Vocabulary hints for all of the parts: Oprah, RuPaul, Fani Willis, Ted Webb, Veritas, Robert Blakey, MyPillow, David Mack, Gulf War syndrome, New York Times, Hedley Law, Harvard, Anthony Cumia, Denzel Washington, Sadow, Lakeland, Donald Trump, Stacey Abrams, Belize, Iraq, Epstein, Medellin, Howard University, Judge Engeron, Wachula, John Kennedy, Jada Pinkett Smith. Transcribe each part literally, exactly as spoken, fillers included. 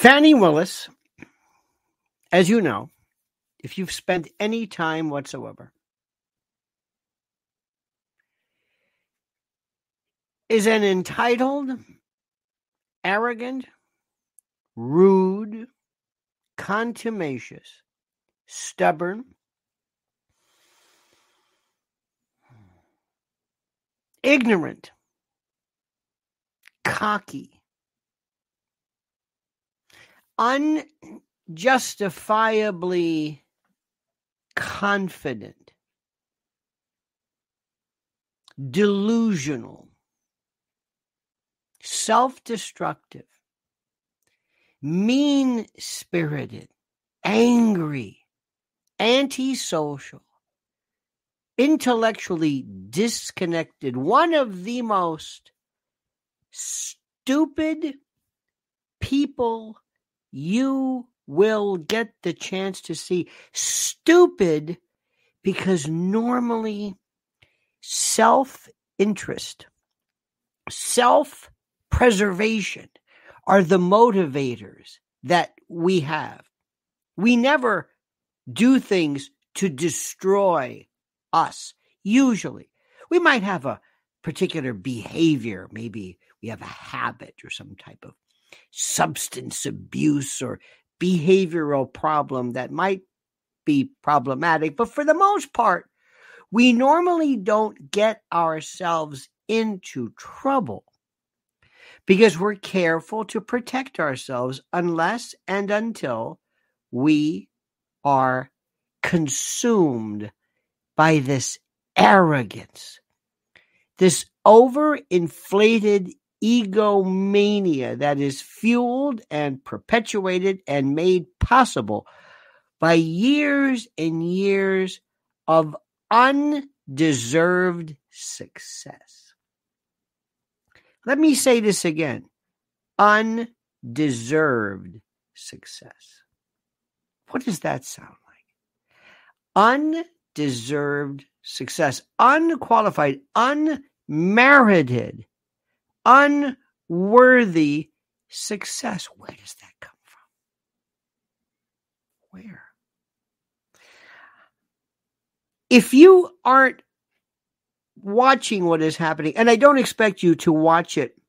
Fani Willis, as you know, if you've spent any time whatsoever, is an entitled, arrogant, rude, contumacious, stubborn, ignorant, cocky, unjustifiably confident, delusional, self-destructive, mean-spirited, angry, antisocial, intellectually disconnected, one of the most stupid people you will get the chance to see. Stupid because normally self-interest, self-preservation are the motivators that we have. We never do things to destroy us, usually. We might have a particular behavior. Maybe we have a habit or some type of substance abuse or behavioral problem that might be problematic. But for the most part, we normally don't get ourselves into trouble because we're careful to protect ourselves unless and until we are consumed by this arrogance, this overinflated egomania that is fueled and perpetuated and made possible by years and years of undeserved success. Let me say this again. Undeserved success. What does that sound like? Undeserved success. Unqualified, unmerited, unworthy success. Where does that come from? Where? If you aren't watching what is happening, and I don't expect you to watch it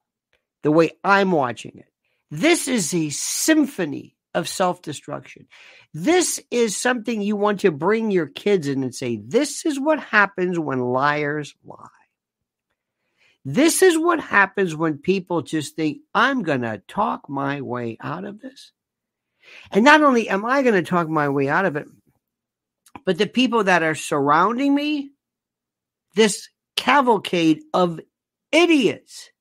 the way I'm watching it, this is a symphony of self-destruction. This is something you want to bring your kids in and say, this is what happens when liars lie. This is what happens when people just think, I'm going to talk my way out of this. And not only am I going to talk my way out of it, but the people that are surrounding me, this cavalcade of idiots,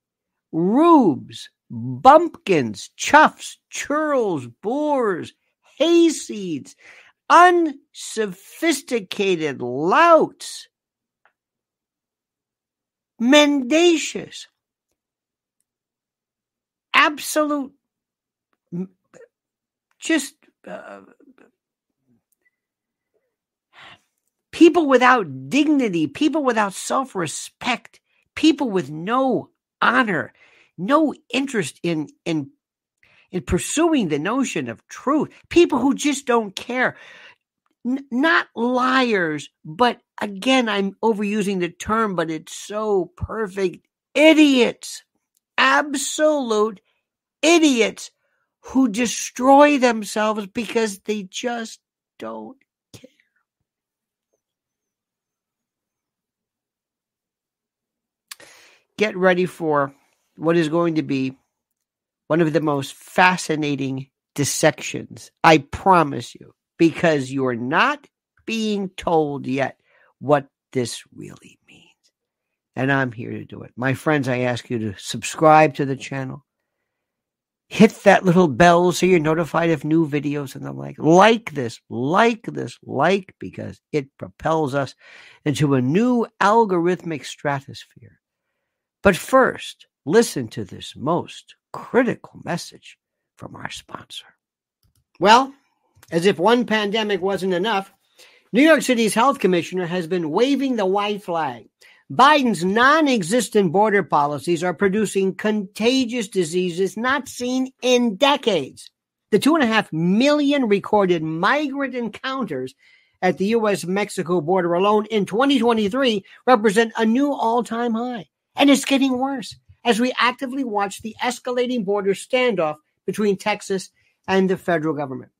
rubes, bumpkins, chuffs, churls, boors, hayseeds, unsophisticated louts, mendacious, absolute, just uh, people without dignity, people without self-respect, people with no honor, no interest in, in, in pursuing the notion of truth. People who just don't care. N- not liars, but again, I'm overusing the term, but it's so perfect. Idiots. Absolute idiots who destroy themselves because they just don't care. Get ready for what is going to be one of the most fascinating dissections, I promise you, because you're not being told yet what this really means. And I'm here to do it. My friends, I ask you to subscribe to the channel. Hit that little bell so you're notified of new videos and the like. Like this, like this, like, because it propels us into a new algorithmic stratosphere. But first, listen to this most critical message from our sponsor. Well, as if one pandemic wasn't enough, New York City's health commissioner has been waving the white flag. Biden's non-existent border policies are producing contagious diseases not seen in decades. The two and a half million recorded migrant encounters at the U S Mexico border alone in twenty twenty-three represent a new all-time high. And it's getting worse as we actively watch the escalating border standoff between Texas and the federal government.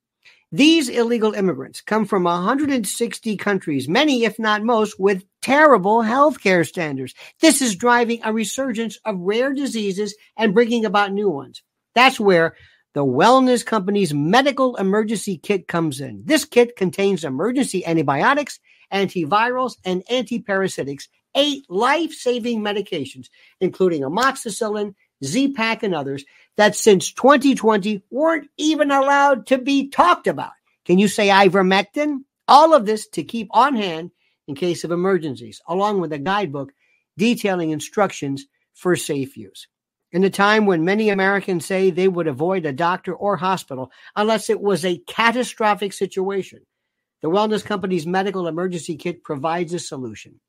These illegal immigrants come from one hundred sixty countries, many, if not most, with terrible health care standards. This is driving a resurgence of rare diseases and bringing about new ones. That's where the Wellness Company's medical emergency kit comes in. This kit contains emergency antibiotics, antivirals, and antiparasitics, eight life-saving medications, including amoxicillin, Z-Pak, and others that since twenty twenty weren't even allowed to be talked about. Can you say ivermectin? All of this to keep on hand in case of emergencies, along with a guidebook detailing instructions for safe use. In a time when many Americans say they would avoid a doctor or hospital unless it was a catastrophic situation, the Wellness Company's medical emergency kit provides a solution.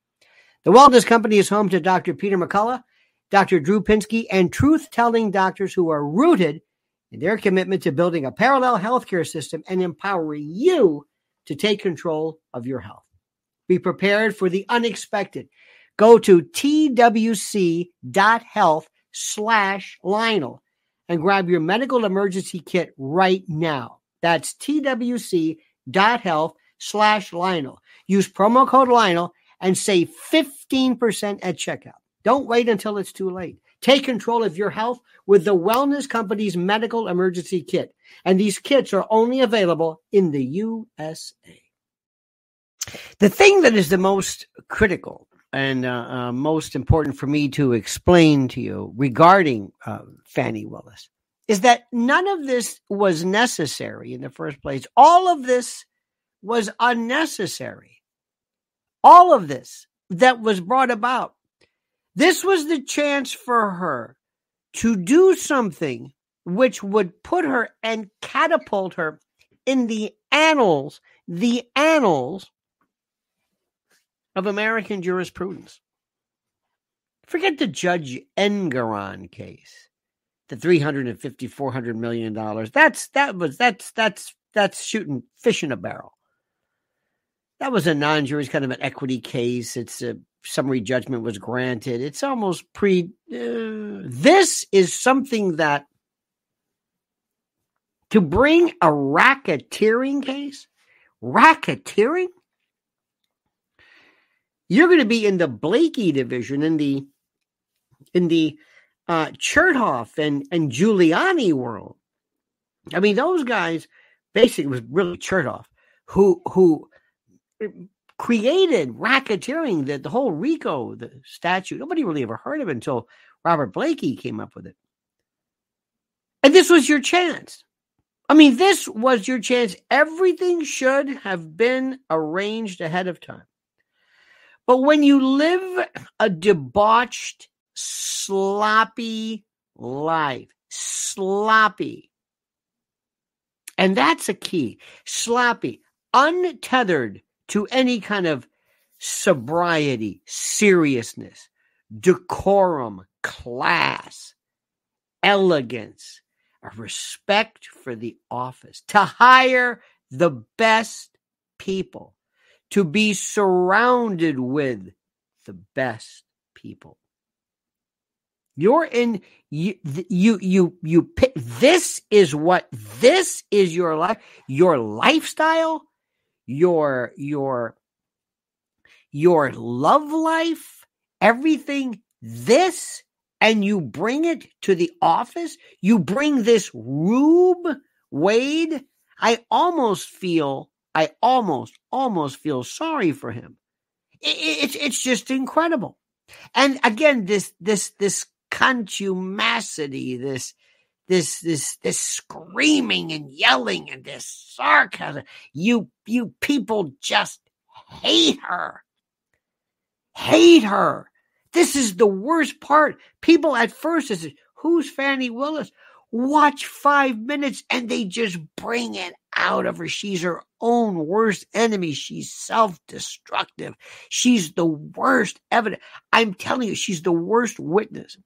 The Wellness Company is home to Doctor Peter McCullough, Doctor Drew Pinsky, and truth-telling doctors who are rooted in their commitment to building a parallel healthcare system and empowering you to take control of your health. Be prepared for the unexpected. Go to t w c dot health slash Lionel and grab your medical emergency kit right now. That's t w c dot health slash Lionel. Use promo code Lionel and save fifteen percent at checkout. Don't wait until it's too late. Take control of your health with the Wellness Company's medical emergency kit. And these kits are only available in the U S A. The thing that is the most critical and uh, uh, most important for me to explain to you regarding uh, Fani Willis is that none of this was necessary in the first place. All of this was unnecessary. All of this that was brought about. This was the chance for her to do something which would put her and catapult her in the annals, the annals of American jurisprudence. Forget the Judge Engeron case, the three hundred fifty, four hundred million dollars. That's, that was, that's, that's, that's shooting fish in a barrel. That was a non-juris kind of an equity case. It's a summary judgment was granted. It's almost pre... Uh, this is something that to bring a racketeering case, racketeering, you're going to be in the Blakey division, in the in the uh, Chertoff and, and Giuliani world. I mean, those guys basically was really Chertoff who who. created racketeering, the, the whole RICO, the statute. Nobody really ever heard of it until Robert Blakey came up with it. And this was your chance. I mean, this was your chance. Everything should have been arranged ahead of time. But when you live a debauched, sloppy life, sloppy, and that's a key, sloppy, untethered to any kind of sobriety, seriousness, decorum, class, elegance, a respect for the office, to hire the best people, to be surrounded with the best people. You're in, you, you, you, you pick, this is what, this is your life, your lifestyle, your, your, your love life, everything, this, and you bring it to the office. You bring this Rube Wade. I almost feel, I almost, almost feel sorry for him. It, it, it's just incredible. And again, this, this, this, contumacity, this, this, this, this screaming and yelling and this sarcasm. You, you people just hate her. Hate her. This is the worst part. People at first said, who's Fani Willis? Watch five minutes and they just bring it out of her. She's her own worst enemy. She's self-destructive. She's the worst evidence. I'm telling you, she's the worst witness.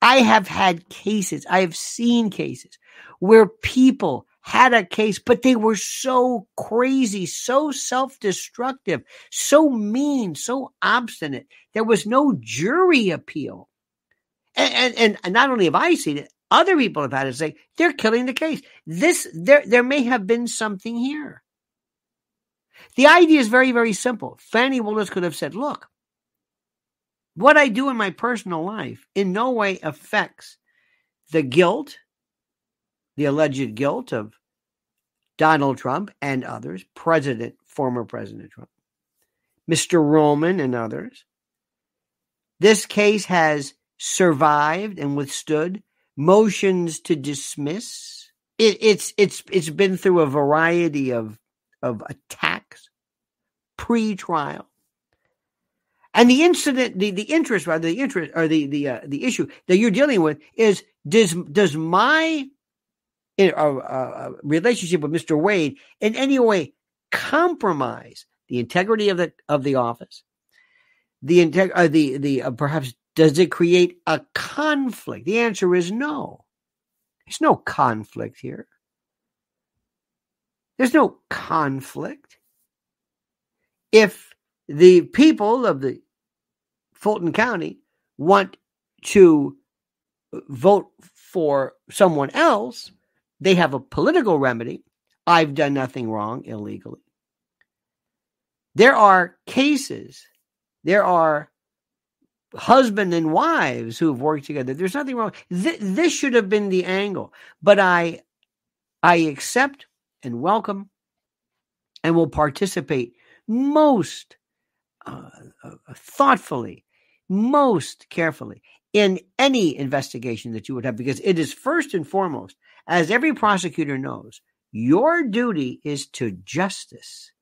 I have had cases, I have seen cases where people had a case, but they were so crazy, so self-destructive, so mean, so obstinate. There was no jury appeal. And, and, and not only have I seen it, other people have had to say, they're killing the case. This, there, there may have been something here. The idea is very, very simple. Fani Willis could have said, look, what I do in my personal life in no way affects the guilt, the alleged guilt of Donald Trump and others, President, former President Trump, Mister Roman and others. This case has survived and withstood motions to dismiss. It, it's it's it's been through a variety of of attacks, pre-trial. And the incident, the, the interest, rather, the interest or the the uh, the issue that you're dealing with is does does my uh, uh, relationship with Mister Wade in any way compromise the integrity of the of the office? The integ- uh, the the uh, perhaps does it create a conflict? The answer is no. There's no conflict here. There's no conflict. If the people of the Fulton County want to vote for someone else, they have a political remedy. I've done nothing wrong illegally. There are cases. There are husband and wives who have worked together. There's nothing wrong. Th- this should have been the angle. But I, I accept and welcome and will participate most Uh, uh, thoughtfully, most carefully in any investigation that you would have, because it is first and foremost, as every prosecutor knows, your duty is to justice.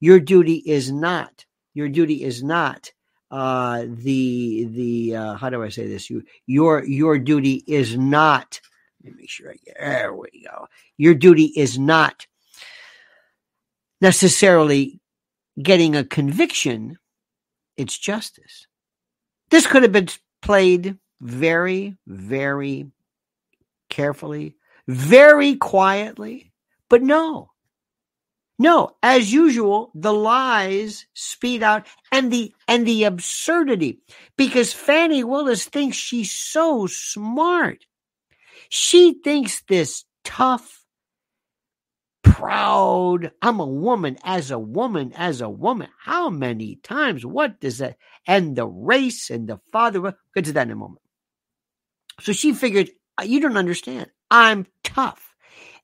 Your duty is not, your duty is not uh, the, the uh, how do I say this? You, your, your duty is not, let me make sure, I get, there we go. Your duty is not necessarily getting a conviction. It's justice. This could have been played very, very carefully, very quietly, but no. No, as usual, the lies speed out and the and the absurdity, because Fani Willis thinks she's so smart. She thinks this tough, proud, I'm a woman as a woman as a woman. How many times? What does that? And the race and the father. We'll get to that in a moment. So she figured, you don't understand. I'm tough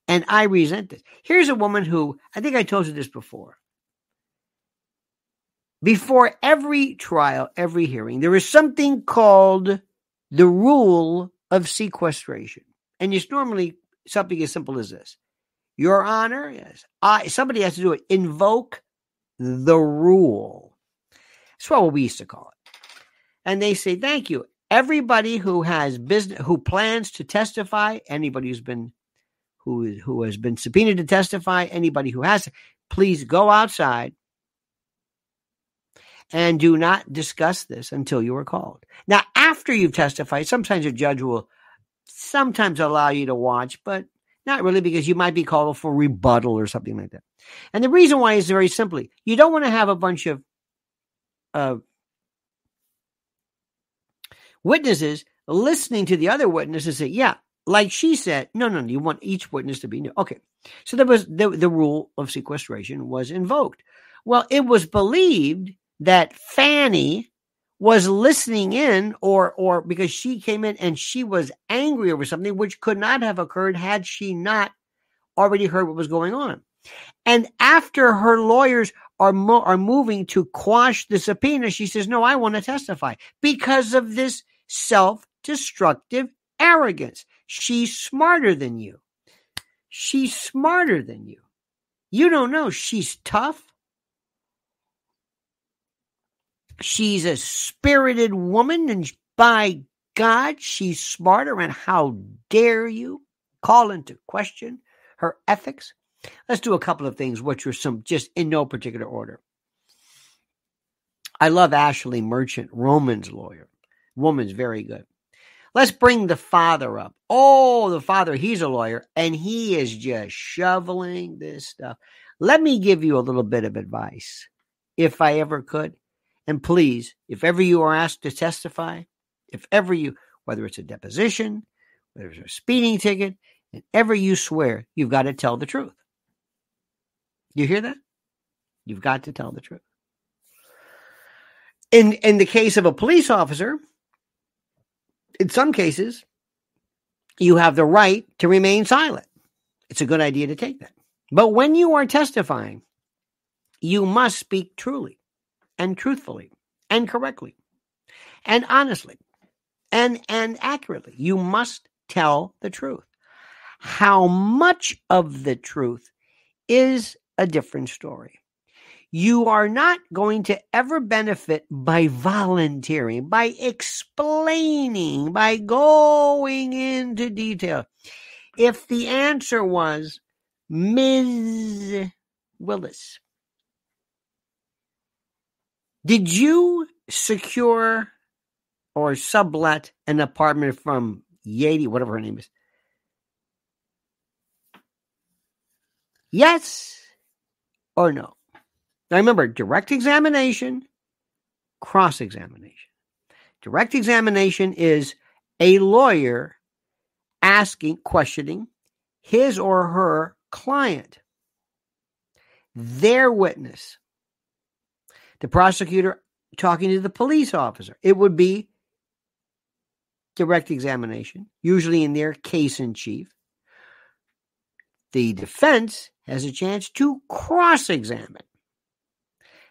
and I resent this. Here's a woman who, I think I told you this before. Before every trial, every hearing, there is something called the rule of sequestration. And it's normally something as simple as this. Your Honor, yes, I, somebody has to do it. Invoke the rule. That's what we used to call it. And they say, thank you. Everybody who has business, who plans to testify, anybody who's been, who, who has been subpoenaed to testify, anybody who has, please go outside and do not discuss this until you are called. Now, after you've testified, sometimes a judge will sometimes allow you to watch, but not really, because you might be called for rebuttal or something like that. And the reason why is very simply, you don't want to have a bunch of uh, witnesses listening to the other witnesses say, yeah, like she said, no, no, no, you want each witness to be new. Okay. So there was the, the rule of sequestration was invoked. Well, it was believed that Fani was listening in, or or because she came in and she was angry over something, which could not have occurred had she not already heard what was going on. And after her lawyers are mo- are moving to quash the subpoena, she says, no, I want to testify, because of this self-destructive arrogance. She's smarter than you. She's smarter than you. You don't know. She's tough. She's a spirited woman, and by God, she's smarter. And how dare you call into question her ethics? Let's do a couple of things, which are some just in no particular order. I love Ashley Merchant, Roman's lawyer. Woman's very good. Let's bring the father up. Oh, the father, he's a lawyer, and he is just shoveling this stuff. Let me give you a little bit of advice, if I ever could. And please, if ever you are asked to testify, if ever you, whether it's a deposition, whether it's a speeding ticket, and ever you swear, you've got to tell the truth. You hear that? You've got to tell the truth. In, in the case of a police officer, in some cases, you have the right to remain silent. It's a good idea to take that. But when you are testifying, you must speak truly and truthfully and correctly and honestly and, and accurately. You must tell the truth. How much of the truth is a different story. You are not going to ever benefit by volunteering, by explaining, by going into detail. If the answer was Miz Willis, did you secure or sublet an apartment from Yadi, whatever her name is? Yes or no? Now remember, direct examination, cross-examination. Direct examination is a lawyer asking, questioning his or her client, their witness. The prosecutor talking to the police officer. It would be direct examination, usually in their case in chief. The defense has a chance to cross-examine.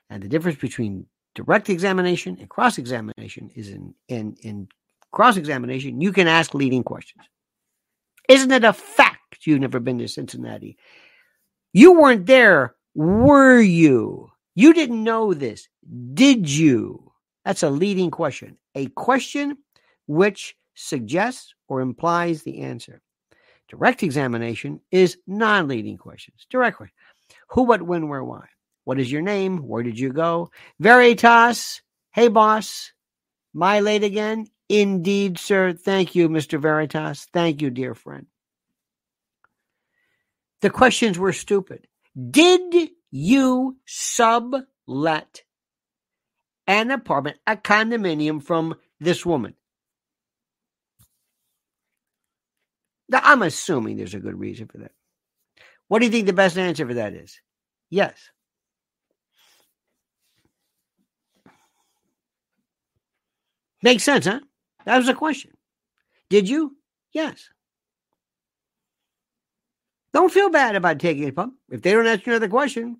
And the difference between direct examination and cross-examination is in, in, in cross-examination, you can ask leading questions. Isn't it a fact you've never been to Cincinnati? You weren't there, were you? You didn't know this, did you? That's a leading question. A question which suggests or implies the answer. Direct examination is non-leading questions. Direct questions. Who, what, when, where, why? What is your name? Where did you go? Veritas. Hey, boss. Am I late again? Indeed, sir. Thank you, Mister Veritas. Thank you, dear friend. The questions were stupid. Did you sublet an apartment, a condominium from this woman? Now, I'm assuming there's a good reason for that. What do you think the best answer for that is? Yes. Makes sense, huh? That was a question. Did you? Yes. Don't feel bad about taking it, pump. If they don't ask you another question.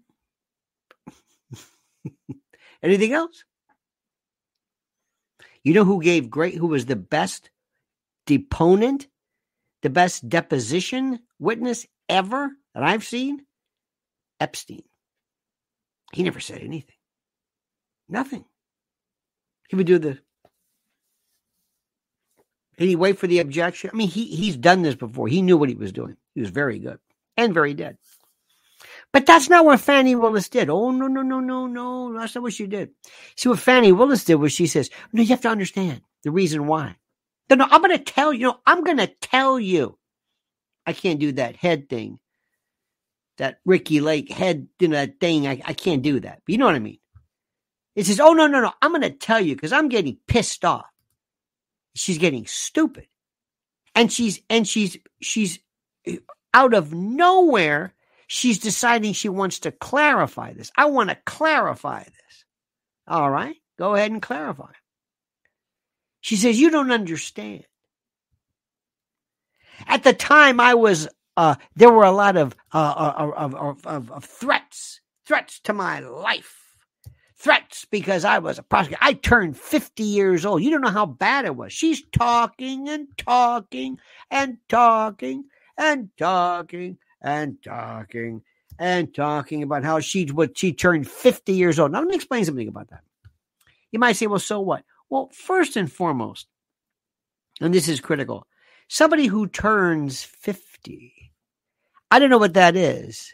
Anything else? You know who gave great, who was the best deponent, the best deposition witness ever that I've seen? Epstein. He never said anything. Nothing. He would do the Did he wait for the objection? I mean, he he's done this before. He knew what he was doing. He was very good and very dead. But that's not what Fani Willis did. Oh, no, no, no, no, no. That's not what she did. See, what Fani Willis did was she says, no, you have to understand the reason why. No, no, I'm going to tell you. No, I'm going to tell you. I can't do that head thing. That Ricky Lake head, you know, that thing. I, I can't do that. But you know what I mean? It says, oh, no, no, no. I'm going to tell you because I'm getting pissed off. She's getting stupid, and she's and she's she's out of nowhere. She's deciding she wants to clarify this. I want to clarify this. All right, go ahead and clarify. She says, you don't understand. At the time, I was uh, there were a lot of, uh, of, of, of of threats, threats to my life. Threats because I was a prosecutor. I turned fifty years old. You don't know how bad it was. She's talking and talking and talking and talking and talking and talking about how she what she turned fifty years old. Now, let me explain something about that. You might say, well, so what? Well, first and foremost, and this is critical, somebody who turns fifty, I don't know what that is.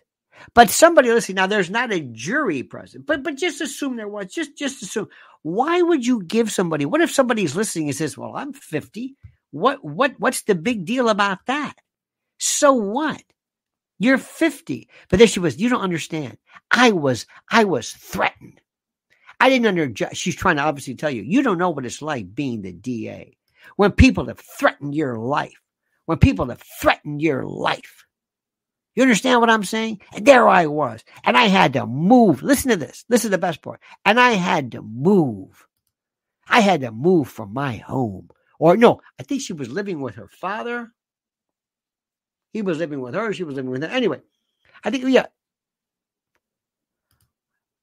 But somebody, listen, now there's not a jury present, but but just assume there was, just, just assume. Why would you give somebody, what if somebody's listening and says, well, I'm fifty. What what what's the big deal about that? So what? You're fifty. But there she was. You don't understand. I was I was threatened. I didn't understand. She's trying to obviously tell you, you don't know what it's like being the D A. When people have threatened your life. When people have threatened your life. You understand what I'm saying? And there I was. And I had to move. Listen to this. This is the best part. And I had to move. I had to move from my home. Or no, I think she was living with her father. He was living with her. She was living with him. Anyway, I think, yeah.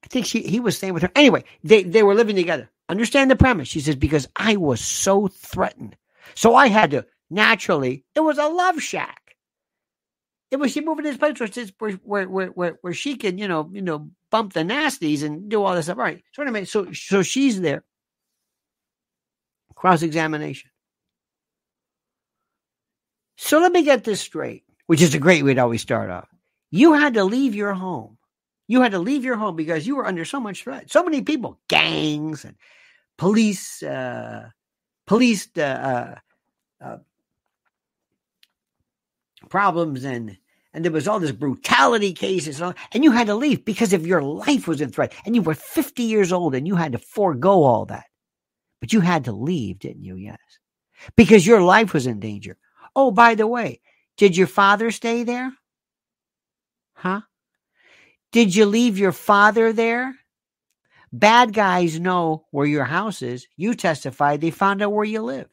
I think she he was staying with her. Anyway, they, they were living together. Understand the premise. She says, because I was so threatened. So I had to, naturally, it was a love shack. It was she moving to this place where where where where where she can you know you know bump the nasties and do all this stuff. All right, so anyway, so so she's there. Cross examination. So let me get this straight, which is a great way to always start off. You had to leave your home. You had to leave your home because you were under so much threat. So many people, gangs and police, uh, police. Uh, uh, problems and and there was all this brutality cases and, all, and you had to leave because if your life was in threat and you were fifty years old and you had to forego all that, but you had to leave, didn't you? Yes, because your life was in danger. Oh, by the way, did your father stay there? Huh? Did you leave your father there? Bad guys know where your house is. You testified. They found out where you lived.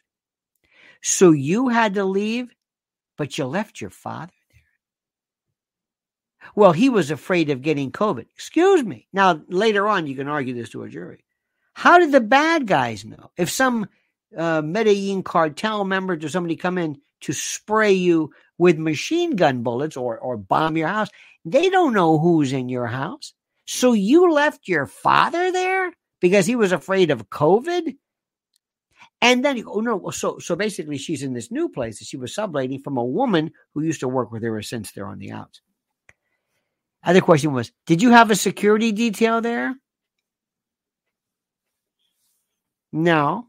So you had to leave. But you left your father there. Well, he was afraid of getting COVID. Excuse me. Now, later on, you can argue this to a jury. How did the bad guys know? If some uh, Medellin cartel member or somebody come in to spray you with machine gun bullets or, or bomb your house, they don't know who's in your house. So you left your father there because he was afraid of COVID? And then, oh no, so so basically she's in this new place that she was subletting from a woman who used to work with her since they're on the outs. Other question was, did you have a security detail there? No.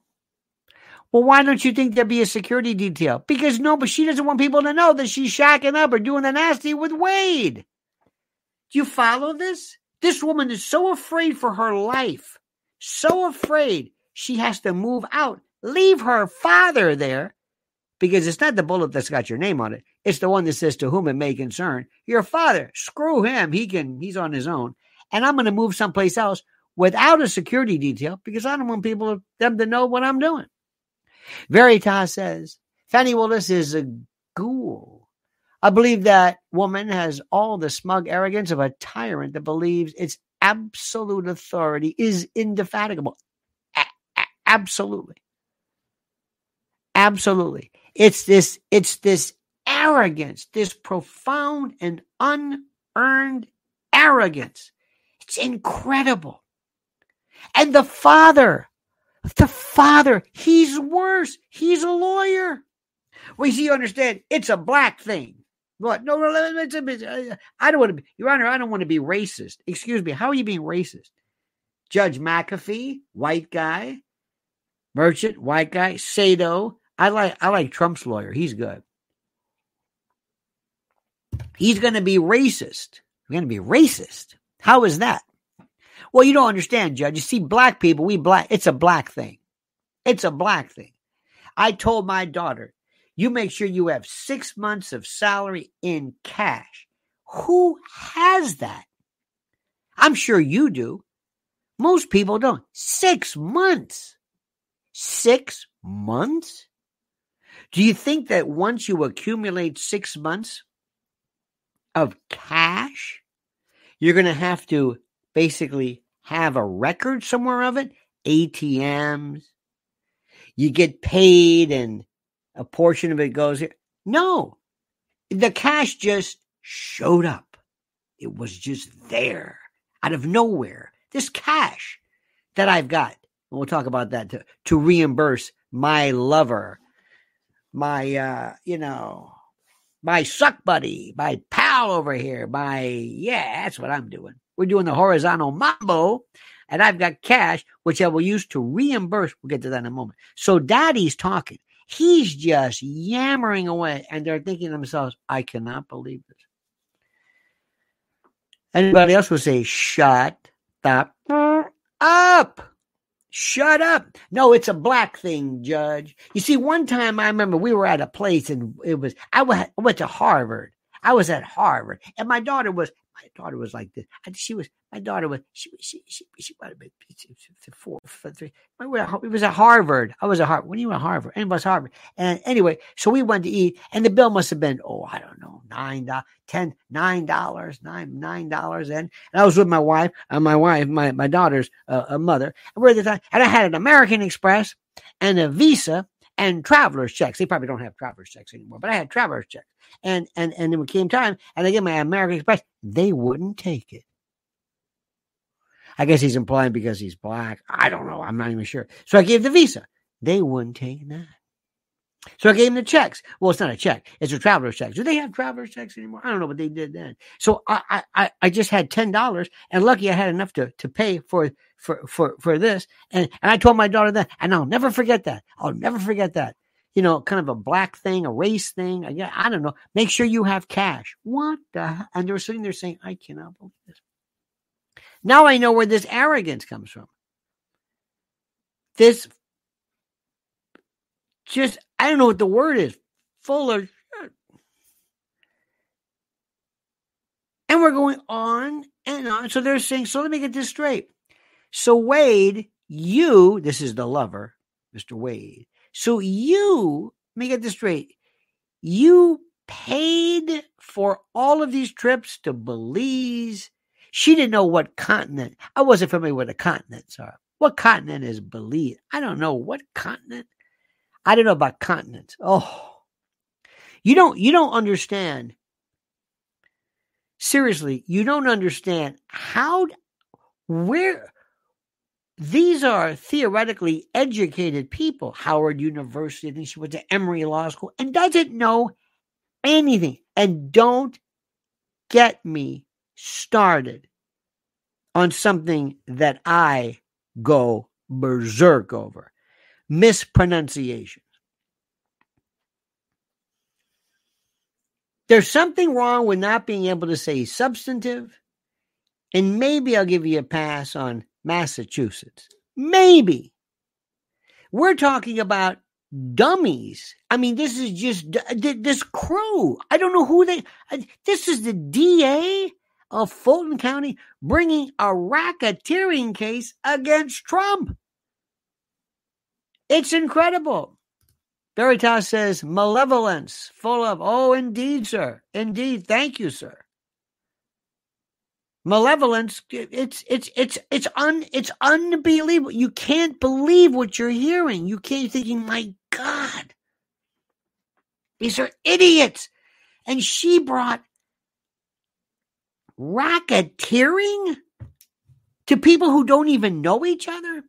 Well, why don't you think there'd be a security detail? Because no, but she doesn't want people to know that she's shacking up or doing the nasty with Wade. Do you follow this? This woman is so afraid for her life, so afraid she has to move out. Leave her father there because it's not the bullet that's got your name on it. It's the one that says to whom it may concern. Your father, screw him. He can, he's on his own. And I'm going to move someplace else without a security detail because I don't want people, them to know what I'm doing. Veritas says, Fani Willis is a ghoul. I believe that woman has all the smug arrogance of a tyrant that believes its absolute authority is indefatigable. A- a- absolutely. Absolutely. It's this, it's this arrogance, this profound and unearned arrogance. It's incredible. And the father, the father, he's worse. He's a lawyer. We see, you understand, it's a black thing. What? No, no, no, it's a, I don't want to be, Your Honor, I don't want to be racist. Excuse me. How are you being racist? Judge McAfee, white guy. Merchant, white guy. Sadow. I like I like Trump's lawyer. He's good. He's going to be racist. We're going to be racist. How is that? Well, you don't understand, Judge. You see, black people, we black. It's a black thing. It's a black thing. I told my daughter, you make sure you have six months of salary in cash. Who has that? I'm sure you do. Most people don't. Six months. Six months? Do you think that once you accumulate six months of cash, you're going to have to basically have a record somewhere of it? A T Ms. You get paid and a portion of it goes here. No. The cash just showed up. It was just there out of nowhere. This cash that I've got. We'll talk about that to, to reimburse my lover, my, uh, you know, my suck buddy, my pal over here, my, yeah, that's what I'm doing. We're doing the horizontal mambo, and I've got cash, which I will use to reimburse. We'll get to that in a moment. So daddy's talking. He's just yammering away, and they're thinking to themselves, I cannot believe this. Anybody else would say, shut the up. Shut up. No, it's a black thing, Judge. You see, one time I remember we were at a place, and it was, I went, I went to Harvard. I was at Harvard, and my daughter was, my daughter was like this. She was, my daughter was, she, she, she, she might have been four, four, three. It was at Harvard. I was at Harvard. When you were at Harvard, anybody's Harvard. And anyway, so we went to eat, and the bill must have been, oh, I don't know, nine, ten, nine dollars, nine, nine dollars. And and I was with my wife, uh, my wife, my my daughter's uh, a mother. And we're at the time, and I had an American Express and a Visa and traveler's checks. They probably don't have traveler's checks anymore, but I had traveler's checks. And and and then it came time, and I get my American Express. They wouldn't take it. I guess he's implying because he's black. I don't know. I'm not even sure. So I gave the Visa. They wouldn't take that. So I gave him the checks. Well, it's not a check. It's a traveler's check. Do they have traveler's checks anymore? I don't know what they did then. So I I, I just had ten dollars, and lucky I had enough to, to pay for, for, for, for this. And, and I told my daughter that, and I'll never forget that. I'll never forget that. You know, kind of a black thing, a race thing. I, I don't know. Make sure you have cash. What the hell? And they were sitting there saying, I cannot believe this. Now I know where this arrogance comes from. This just, I don't know what the word is, full of shit. And we're going on and on. So they're saying, so let me get this straight. So Wade, you, this is the lover, Mister Wade. So you, let me get this straight. You paid for all of these trips to Belize. She didn't know what continent. I wasn't familiar with the continents are. What continent is Belize? I don't know what continent. I don't know about continents. Oh, you don't, you don't understand. Seriously, you don't understand how, where, these are theoretically educated people. Howard University, I think she went to Emory Law School, and doesn't know anything. And don't get me started on something that I go berserk over. Mispronunciations. There's something wrong with not being able to say substantive, and maybe I'll give you a pass on Massachusetts. Maybe. We're talking about dummies. I mean, this is just this crew. I don't know who they, this is the D A of Fulton County bringing a racketeering case against Trump. It's incredible. Veritas says malevolence full of, oh, indeed, sir. Indeed. Thank you, sir. Malevolence. It's, it's, it's, it's un, it's unbelievable. You can't believe what you're hearing. You can't thinking, my God, these are idiots. And she brought racketeering to people who don't even know each other?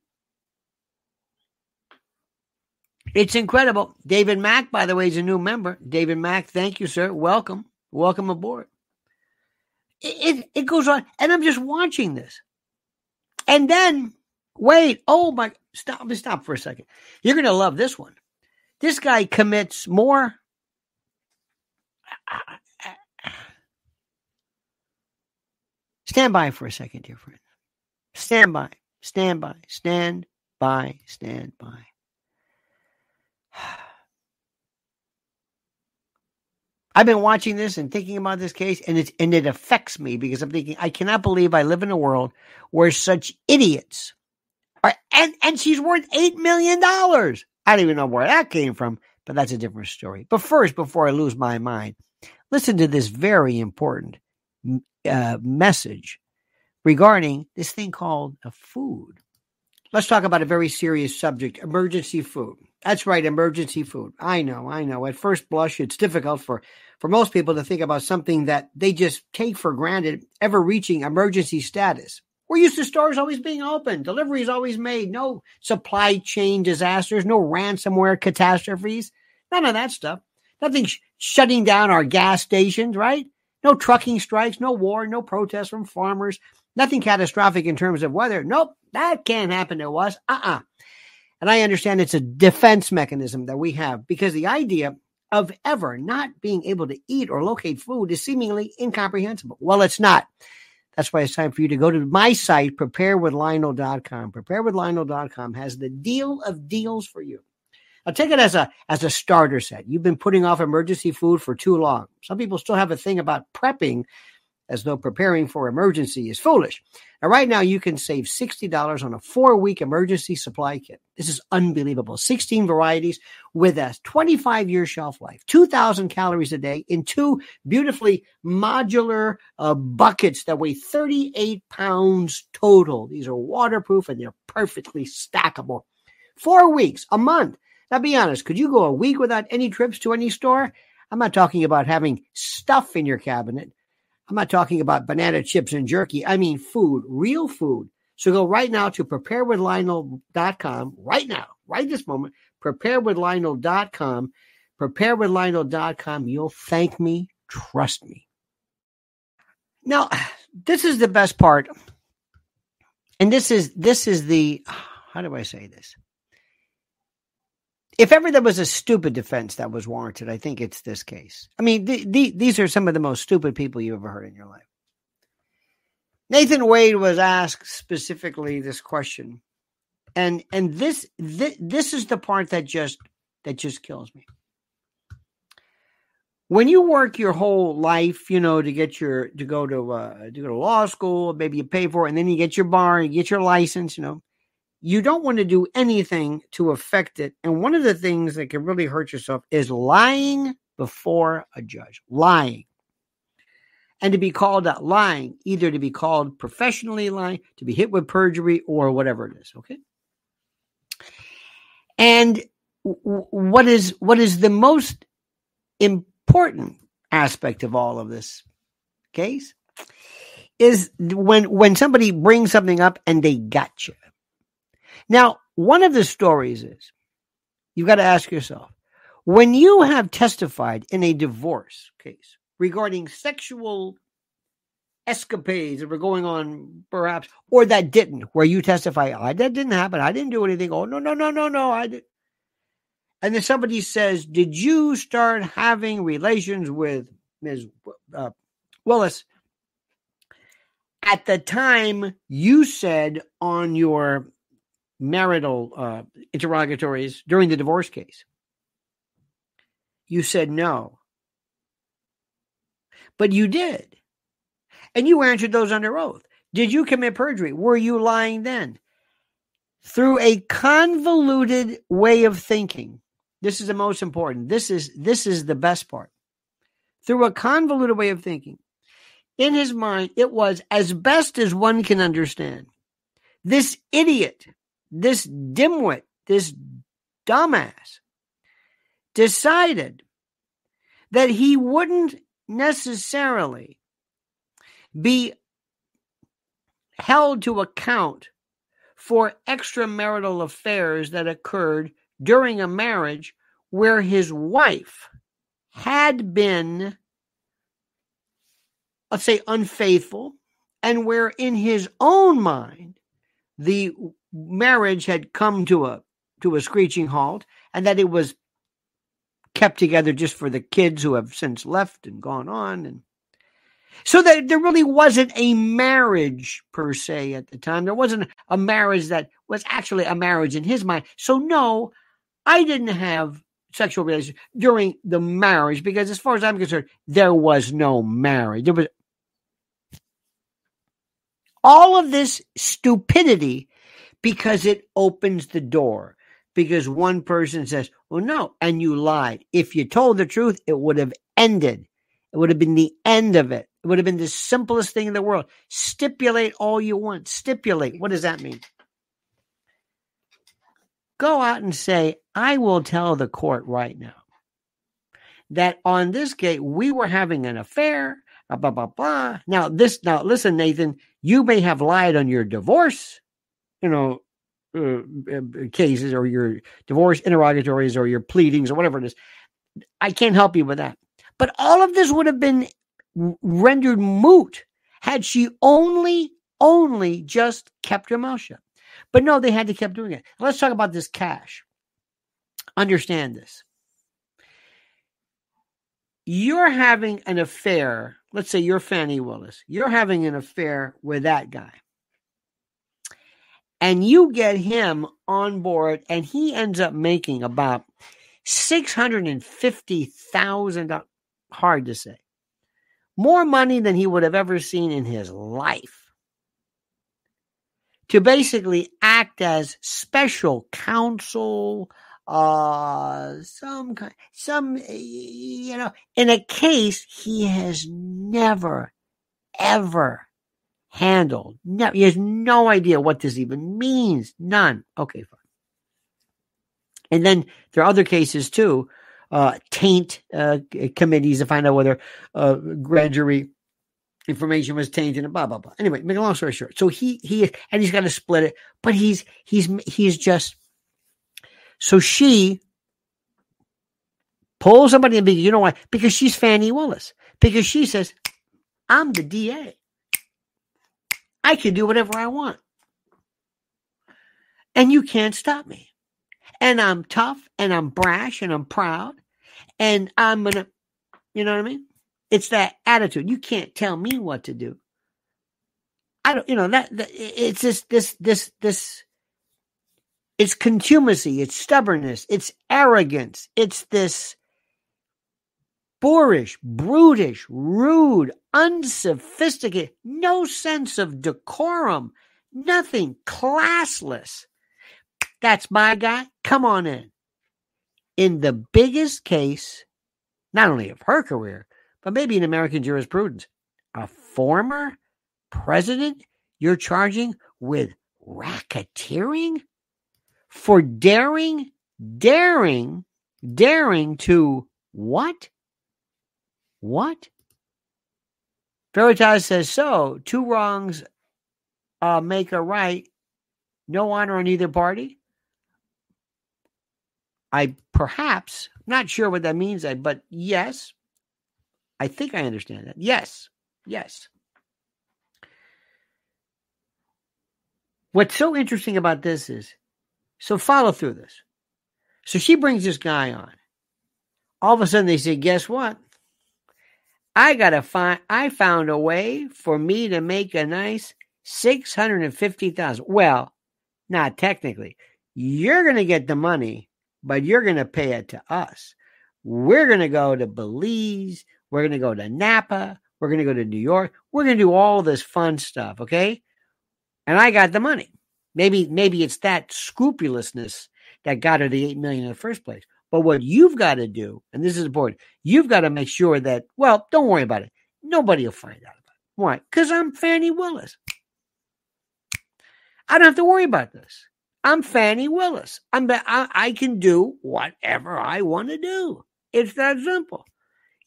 It's incredible. David Mack, by the way, is a new member. David Mack, thank you, sir. Welcome. Welcome aboard. It, it, it goes on, and I'm just watching this. And then, wait, oh my, stop, stop for a second. You're going to love this one. This guy commits more. Stand by for a second, dear friend. Stand by, stand by, stand by, stand by. I've been watching this and thinking about this case, and it, and it affects me because I'm thinking, I cannot believe I live in a world where such idiots are, and, and she's worth eight million dollars. I don't even know where that came from, but that's a different story. But first, before I lose my mind, listen to this very important Uh, message regarding this thing called a food. Let's talk about a very serious subject, emergency food. That's right, emergency food. I know, I know. At first blush, it's difficult for, for most people to think about something that they just take for granted ever reaching emergency status. We're used to stores always being open, deliveries always made, no supply chain disasters, no ransomware catastrophes, none of that stuff. Nothing sh- shutting down our gas stations, right? No trucking strikes, no war, no protests from farmers, nothing catastrophic in terms of weather. Nope, that can't happen to us. Uh-uh. And I understand it's a defense mechanism that we have because the idea of ever not being able to eat or locate food is seemingly incomprehensible. Well, it's not. That's why it's time for you to go to my site, prepare with lionel dot com. prepare with lionel dot com has the deal of deals for you. Now, take it as a as a starter set. You've been putting off emergency food for too long. Some people still have a thing about prepping as though preparing for emergency is foolish. Now, right now, you can save sixty dollars on a four-week emergency supply kit. This is unbelievable. sixteen varieties with a twenty-five year shelf life, two thousand calories a day in two beautifully modular uh, buckets that weigh thirty-eight pounds total. These are waterproof and they're perfectly stackable. Four weeks, a month. Now, be honest, could you go a week without any trips to any store? I'm not talking about having stuff in your cabinet. I'm not talking about banana chips and jerky. I mean food, real food. So go right now to prepare with lionel dot com. Right now, right this moment, prepare with lionel dot com. prepare with lionel dot com. You'll thank me. Trust me. Now, this is the best part. And this is this is the, how do I say this? If ever there was a stupid defense that was warranted, I think it's this case. I mean, the, the, these are some of the most stupid people you ever heard in your life. Nathan Wade was asked specifically this question, and and this this, this is the part that just that just kills me. When you work your whole life, you know, to get your to go to uh, to go to law school, maybe you pay for it, and then you get your bar, you get your license, you know. You don't want to do anything to affect it. And one of the things that can really hurt yourself is lying before a judge. Lying. And to be called out lying, either to be called professionally lying, to be hit with perjury, or whatever it is. Okay? And what is what is the most important aspect of all of this case is when when somebody brings something up and they got you. Now, one of the stories is, you've got to ask yourself, when you have testified in a divorce case regarding sexual escapades that were going on, perhaps, or that didn't, where you testify, oh, that didn't happen, I didn't do anything, oh, no, no, no, no, no, I did. And then somebody says, did you start having relations with Miz Uh, Willis at the time you said on your marital uh, interrogatories during the divorce case? You said no. But you did. And you answered those under oath. Did you commit perjury? Were you lying then? Through a convoluted way of thinking. This is the most important. This is this is the best part. Through a convoluted way of thinking. In his mind, it was, as best as one can understand, this idiot, this dimwit, this dumbass, decided that he wouldn't necessarily be held to account for extramarital affairs that occurred during a marriage where his wife had been, let's say, unfaithful, and where in his own mind, the marriage had come to a to a screeching halt, and that it was kept together just for the kids who have since left and gone on. And so that there really wasn't a marriage per se at the time. There wasn't a marriage that was actually a marriage in his mind. So no, I didn't have sexual relations during the marriage because, as far as I'm concerned, there was no marriage. There was all of this stupidity because it opens the door. Because one person says, well, no, and you lied. If you told the truth, it would have ended. It would have been the end of it. It would have been the simplest thing in the world. Stipulate all you want. Stipulate. What does that mean? Go out and say, I will tell the court right now that on this case, we were having an affair, blah, blah, blah, blah. Now, this, now, listen, Nathan, you may have lied on your divorce, you know, uh, cases, or your divorce interrogatories, or your pleadings, or whatever it is. I can't help you with that. But all of this would have been rendered moot had she only, only just kept her mouth shut. But no, they had to keep doing it. Let's talk about this cash. Understand this. You're having an affair. Let's say you're Fani Willis. You're having an affair with that guy. And you get him on board, and he ends up making about six hundred fifty thousand dollars, hard to say, more money than he would have ever seen in his life, to basically act as special counsel, uh, some kind, some, you know, in a case he has never, ever handled. No, he has no idea what this even means. None. Okay, fine. And then there are other cases too, uh, taint uh, committees to find out whether uh, grand jury information was tainted and blah blah blah. Anyway, make a long story short. So he he and he's got to split it, but he's he's he's just. So she pulls somebody in. You know why? Because she's Fani Willis. Because she says, "I'm the D A. I can do whatever I want. And you can't stop me. And I'm tough, and I'm brash, and I'm proud, and I'm going to, you know what I mean? It's that attitude. You can't tell me what to do. I don't, you know, that, that it's this, this, this, this, it's contumacy, it's stubbornness, it's arrogance, it's this boorish, brutish, rude, unsophisticated, no sense of decorum, nothing, classless. That's my guy. Come on in. In the biggest case, not only of her career, but maybe in American jurisprudence, a former president you're charging with racketeering for daring, daring, daring to what? What? Veritas says so. Two wrongs uh, make a right. No honor on either party. I perhaps, not sure what that means, but yes. I think I understand that. Yes. Yes. What's so interesting about this is, so follow through this. So she brings this guy on. All of a sudden they say, guess what? I gotta find. I found a way for me to make a nice six hundred and fifty thousand. Well, not technically. You're gonna get the money, but you're gonna pay it to us. We're gonna go to Belize. We're gonna go to Napa. We're gonna go to New York. We're gonna do all this fun stuff, okay? And I got the money. Maybe, maybe it's that scrupulousness that got her the eight million in the first place. But what you've got to do, and this is important, you've got to make sure that, well, don't worry about it. Nobody will find out about it. Why? Because I'm Fani Willis. I don't have to worry about this. I'm Fani Willis. I'm, I, I can do whatever I want to do. It's that simple.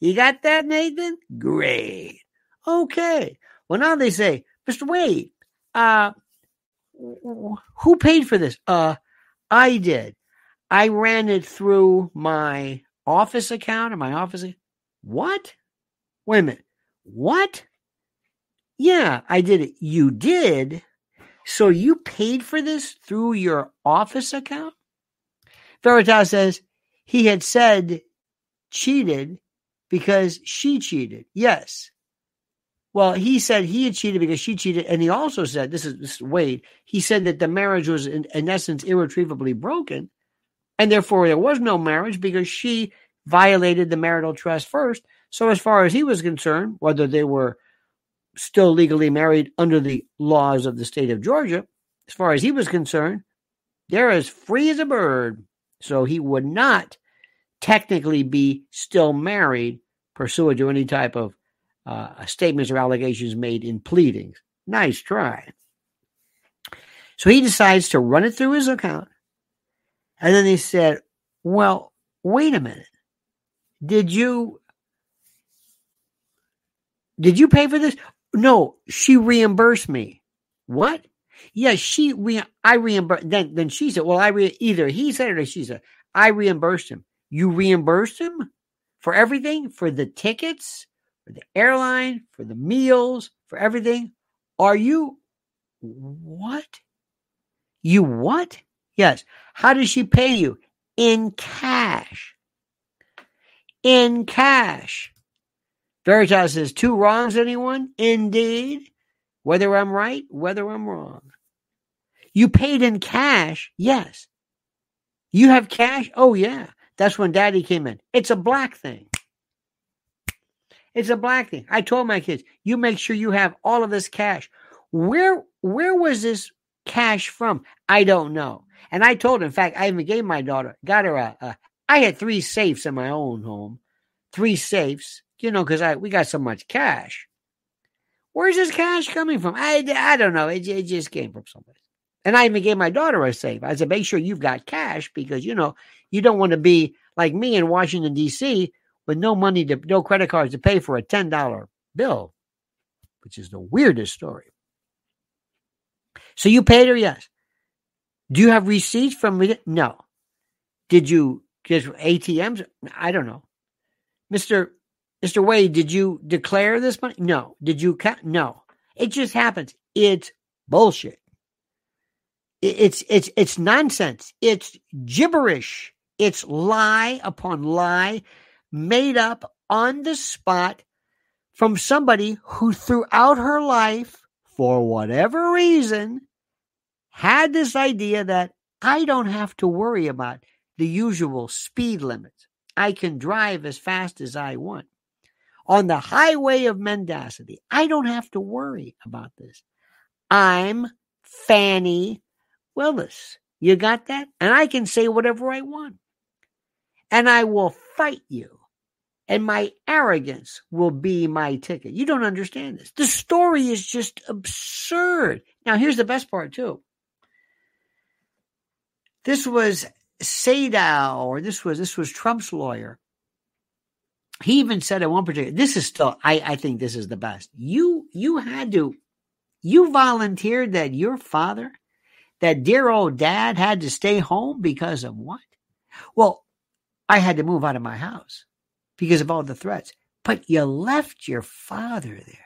You got that, Nathan? Great. Okay. Well, now they say, Mister Wade, uh, who paid for this? Uh, I did. I ran it through my office account or my office. What? Wait a minute. What? Yeah, I did it. You did? So you paid for this through your office account? Veritas says he had said cheated because she cheated. Yes. Well, he said he had cheated because she cheated. And he also said, this is, this is Wade, he said that the marriage was in, in essence irretrievably broken. And therefore, there was no marriage because she violated the marital trust first. So as far as he was concerned, whether they were still legally married under the laws of the state of Georgia, as far as he was concerned, they're as free as a bird. So he would not technically be still married pursuant to any type of uh, statements or allegations made in pleadings. Nice try. So he decides to run it through his account. And then they said, well, wait a minute. Did you, did you pay for this? No, she reimbursed me. What? Yes, yeah, she, re, I reimbursed. Then, then she said, well, I re, either he said it or she said, I reimbursed him. You reimbursed him for everything? For the tickets, for the airline, for the meals, for everything? Are you, what? You what? Yes. How does she pay you? In cash. In cash. Veritas says, two wrongs, anyone? Indeed. Whether I'm right, whether I'm wrong. You paid in cash? Yes. You have cash? Oh, yeah. That's when Daddy came in. It's a black thing. It's a black thing. I told my kids, you make sure you have all of this cash. Where where was this cash from? I don't know. And I told her, in fact, I even gave my daughter, got her a, a I had three safes in my own home. Three safes, you know, because I we got so much cash. Where's this cash coming from? I, I don't know. It, it just came from somewhere. And I even gave my daughter a safe. I said, make sure you've got cash because, you know, you don't want to be like me in Washington, D C with no money, to, no credit cards to pay for a ten dollar bill, which is the weirdest story. So you paid her? Yes. Do you have receipts from me? No. Did you get A T Ms? I don't know. Mister Mister Wade, did you declare this money? No. Did you? Ca- no. It just happens. It's bullshit. It's it's it's nonsense. It's gibberish. It's lie upon lie, made up on the spot from somebody who throughout her life, for whatever reason, had this idea that I don't have to worry about the usual speed limits. I can drive as fast as I want. On the highway of mendacity, I don't have to worry about this. I'm Fani Willis, you got that? And I can say whatever I want. And I will fight you. And my arrogance will be my ticket. You don't understand this. The story is just absurd. Now, here's the best part, too. This was Sadow, or this was this was Trump's lawyer. He even said at one particular, this is still, I, I think this is the best. You you had to, you volunteered that your father, that dear old dad had to stay home because of what? Well, I had to move out of my house because of all the threats. But you left your father there.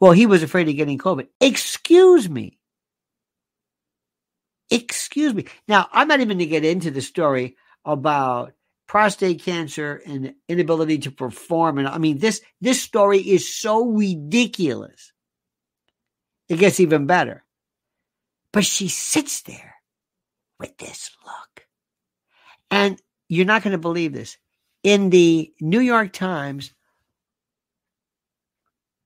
Well, he was afraid of getting COVID. Excuse me. Excuse me. Now, I'm not even going to get into the story about prostate cancer and inability to perform. And I mean, this, this story is so ridiculous. It gets even better. But she sits there with this look. And you're not going to believe this. In the New York Times,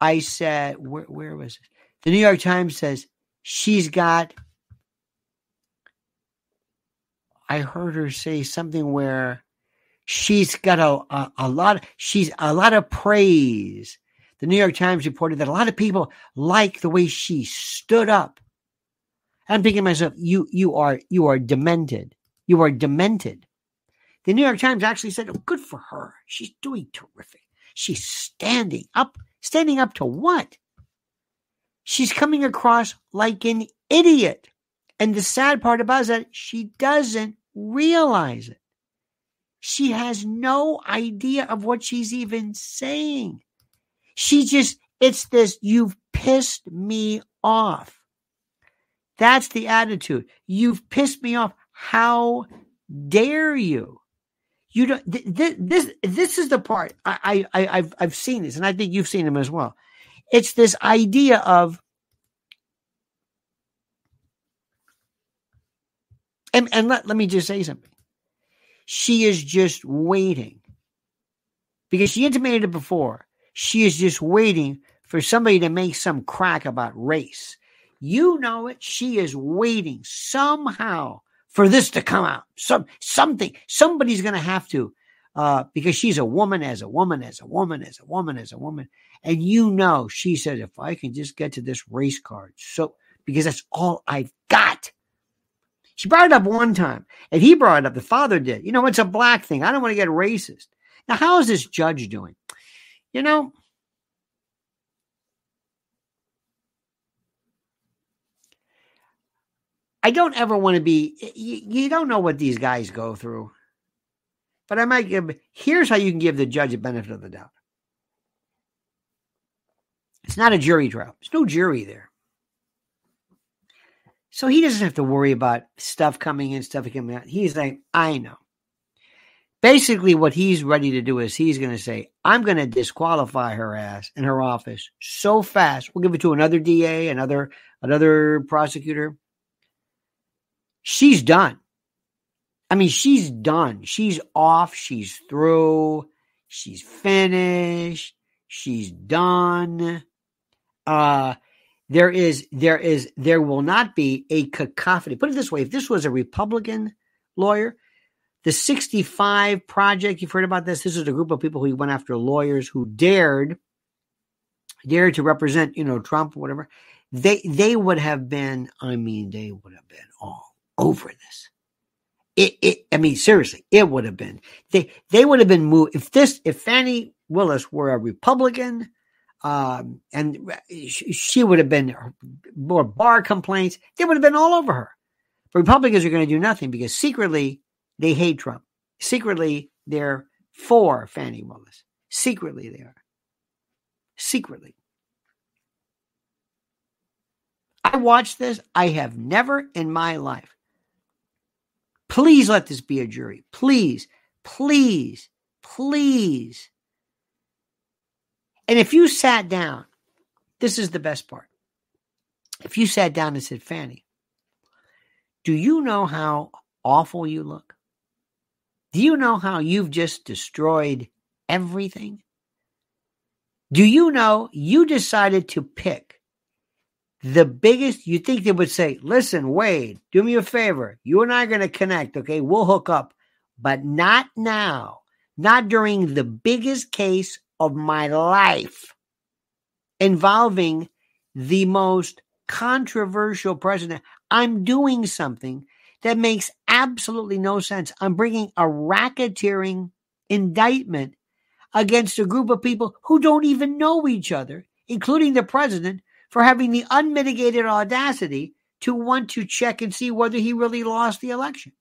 I said, where, where was it? The New York Times says she's got, I heard her say something where she's got a, a, a lot, she's a lot of praise. The New York Times reported that a lot of people like the way she stood up. I'm thinking to myself, you you are you are demented. You are demented. The New York Times actually said, oh, good for her. She's doing terrific. She's standing up. Standing up to what? She's coming across like an idiot. And the sad part about it is that she doesn't realize it. She has no idea of what she's even saying. She just, it's this, you've pissed me off. That's the attitude. You've pissed me off. How dare you? You don't. Th- th- this this is the part I, I I've I've seen this, and I think you've seen them as well. It's this idea of, and and let, let me just say something. She is just waiting because she intimated it before. She is just waiting for somebody to make some crack about race. You know it. She is waiting somehow for this to come out. Some something. Somebody's going to have to, uh, because she's a woman, as a woman, as a woman, as a woman, as a woman. And you know, she said, if I can just get to this race card, so because that's all I've got. She brought it up one time, and he brought it up. The father did. You know, it's a black thing. I don't want to get racist. Now, how is this judge doing? You know. I don't ever want to be, you, you don't know what these guys go through. But I might give, here's how you can give the judge a benefit of the doubt. It's not a jury trial. There's no jury there. So he doesn't have to worry about stuff coming in, stuff coming out. He's like, I know. Basically, what he's ready to do is he's going to say, I'm going to disqualify her ass in her office so fast. We'll give it to another D A, another another prosecutor. She's done. I mean, she's done. She's off. She's through. She's finished. She's done. Uh, there is, there is, there will not be a cacophony. Put it this way. If this was a Republican lawyer, the sixty-five Project, you've heard about this. This is a group of people who went after lawyers who dared, dared to represent, you know, Trump or whatever. They, they would have been, I mean, they would have been all over this. It, it, I mean, seriously, it would have been, they, they would have been moved. If this, if Fani Willis were a Republican, um, and she, she would have been more bar complaints, they would have been all over her. But Republicans are going to do nothing because secretly, they hate Trump. Secretly, they're for Fani Willis. Secretly, they are. Secretly. I watched this. I have never in my life. Please let this be a jury. Please, please, please. And if you sat down, this is the best part. If you sat down and said, Fani, do you know how awful you look? Do you know how you've just destroyed everything? Do you know you decided to pick the biggest, you think they would say, listen, Wade, do me a favor. You and I are going to connect, okay? We'll hook up, but not now. Not during the biggest case of my life involving the most controversial president. I'm doing something that makes absolutely no sense. I'm bringing a racketeering indictment against a group of people who don't even know each other, including the president, for having the unmitigated audacity to want to check and see whether he really lost the election.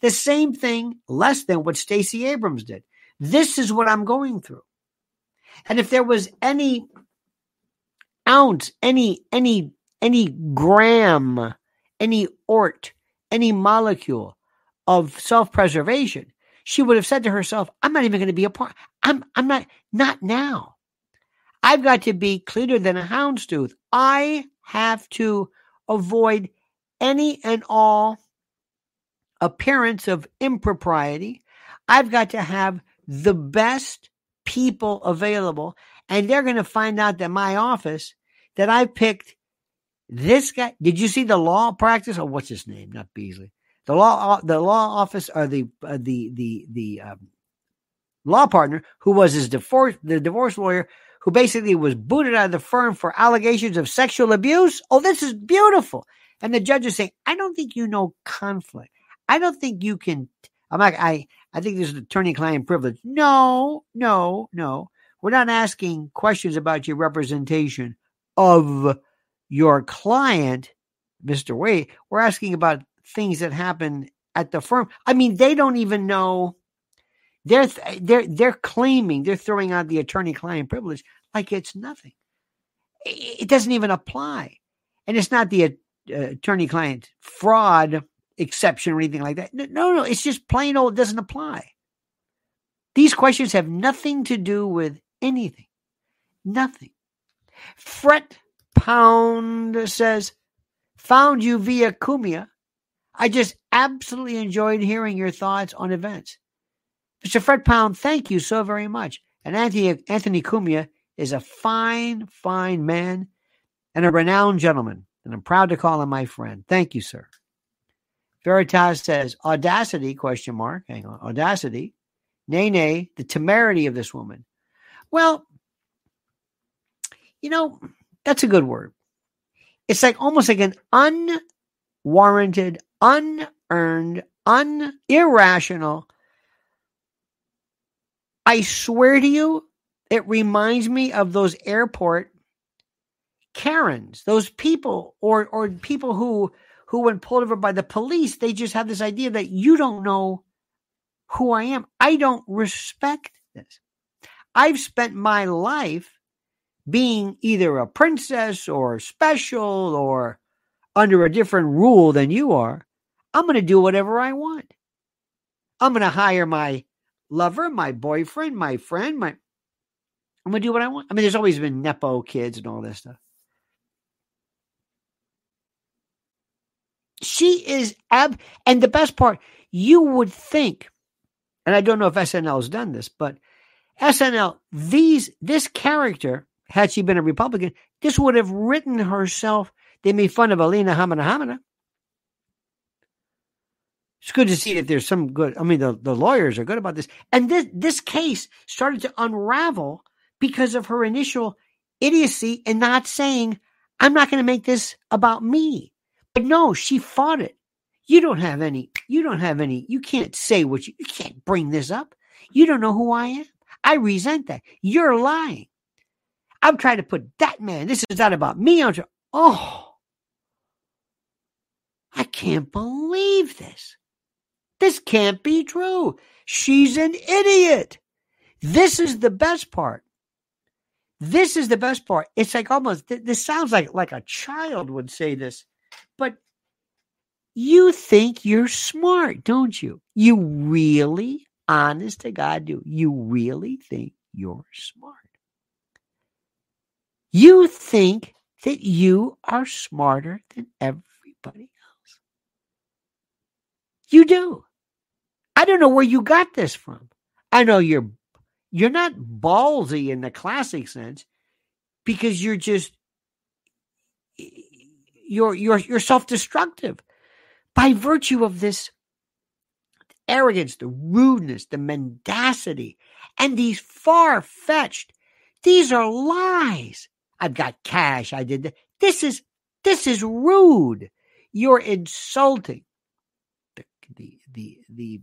The same thing, less than what Stacey Abrams did. This is what I'm going through. And if there was any ounce, any, any, any gram, any ort, any molecule of self-preservation, she would have said to herself, I'm not even going to be a part. I'm I'm not, not now. I've got to be cleaner than a houndstooth. I have to avoid any and all appearance of impropriety. I've got to have the best people available. And they're going to find out that my office that I picked this guy, did you see the law practice? Oh, what's his name? Not Beasley. The law, the law office, or the uh, the the the um, law partner who was his divorce, the divorce lawyer, who basically was booted out of the firm for allegations of sexual abuse. Oh, this is beautiful. And the judge is saying, I don't think you know conflict. I don't think you can. I'm like, I I think this is attorney-client privilege. No, no, no. We're not asking questions about your representation of your client, Mister Wade. We're asking about things that happen at the firm. I mean, they don't even know. They're they're they're claiming, they're throwing out the attorney-client privilege like it's nothing. It doesn't even apply, and it's not the uh, attorney-client fraud exception or anything like that. No, no, it's just plain old. It doesn't apply. These questions have nothing to do with anything. Nothing. Fret Pound says, found you via Kumia. I just absolutely enjoyed hearing your thoughts on events. Mister Fret Pound, thank you so very much. And Anthony, Anthony Cumia is a fine, fine man and a renowned gentleman. And I'm proud to call him my friend. Thank you, sir. Veritas says, audacity, question mark. Hang on. Audacity. Nay, nay, the temerity of this woman. Well, you know, that's a good word. It's like almost like an unwarranted, unearned, un irrational. I swear to you, it reminds me of those airport Karens, those people or or people who who when pulled over by the police, they just have this idea that you don't know who I am. I don't respect this. I've spent my life being either a princess or special or under a different rule than you are, I'm going to do whatever I want. I'm going to hire my lover, my boyfriend, my friend, my, I'm going to do what I want. I mean, there's always been Nepo kids and all this stuff. She is, ab- and the best part, you would think, and I don't know if S N L has done this, but S N L, these, this character, had she been a Republican, this would have written herself. They made fun of Alina Hamina Hamina. It's good to see that there's some good, I mean, the, the lawyers are good about this. And this, this case started to unravel because of her initial idiocy and not saying, I'm not going to make this about me. But no, she fought it. You don't have any, you don't have any, you can't say what you, you can't bring this up. You don't know who I am. I resent that. You're lying. I'm trying to put that man, this is not about me. I'm trying, oh, I can't believe this. This can't be true. She's an idiot. This is the best part. This is the best part. It's like almost, this sounds like, like a child would say this, but you think you're smart, don't you? You really, honest to God, do. You really think you're smart. You think that you are smarter than everybody else. You do. I don't know where you got this from. I know you're you're not ballsy in the classic sense because you're just you're you're you're self-destructive by virtue of this arrogance, the rudeness, the mendacity, and these far-fetched, these are lies. I've got cash. I did that. This is this is rude. You're insulting the the the, the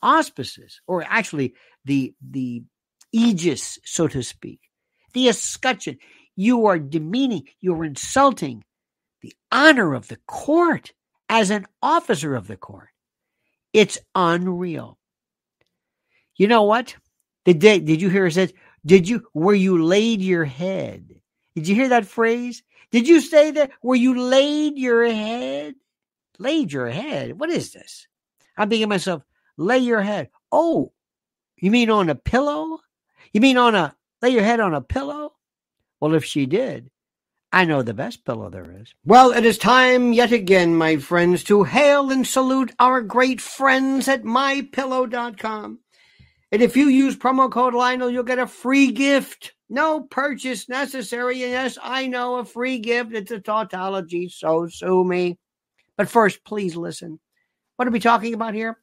auspices, or actually the the aegis, so to speak, the escutcheon. You are demeaning. You're insulting the honor of the court as an officer of the court. It's unreal. You know what? Did they, did you hear it said? Did you where you laid your head? Did you hear that phrase? Did you say that where you laid your head? Laid your head? What is this? I'm thinking to myself, lay your head. Oh, you mean on a pillow? You mean on a, lay your head on a pillow? Well, if she did, I know the best pillow there is. Well, it is time yet again, my friends, to hail and salute our great friends at my pillow dot com. And if you use promo code Lionel, you'll get a free gift. No purchase necessary. And yes, I know, a free gift. It's a tautology, so sue me. But first, please listen. What are we talking about here?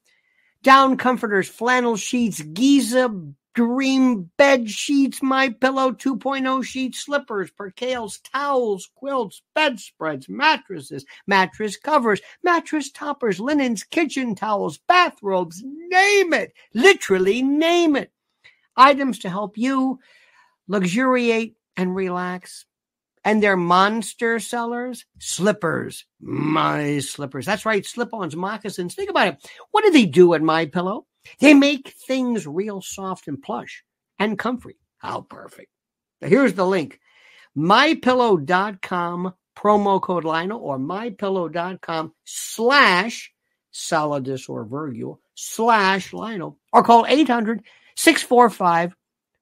Down comforters, flannel sheets, Giza dream bed sheets, MyPillow two point oh sheets, slippers, percales, towels, quilts, bedspreads, mattresses, mattress covers, mattress toppers, linens, kitchen towels, bathrobes, name it. Literally name it. Items to help you luxuriate and relax. And their monster sellers, slippers, my slippers. That's right, slip-ons, moccasins. Think about it. What do they do at MyPillow? They make things real soft and plush and comfy. How perfect. Now here's the link. my pillow dot com, promo code Lionel, or my pillow dot com slash solidus or virgule slash Lionel, or call eight hundred, six four five,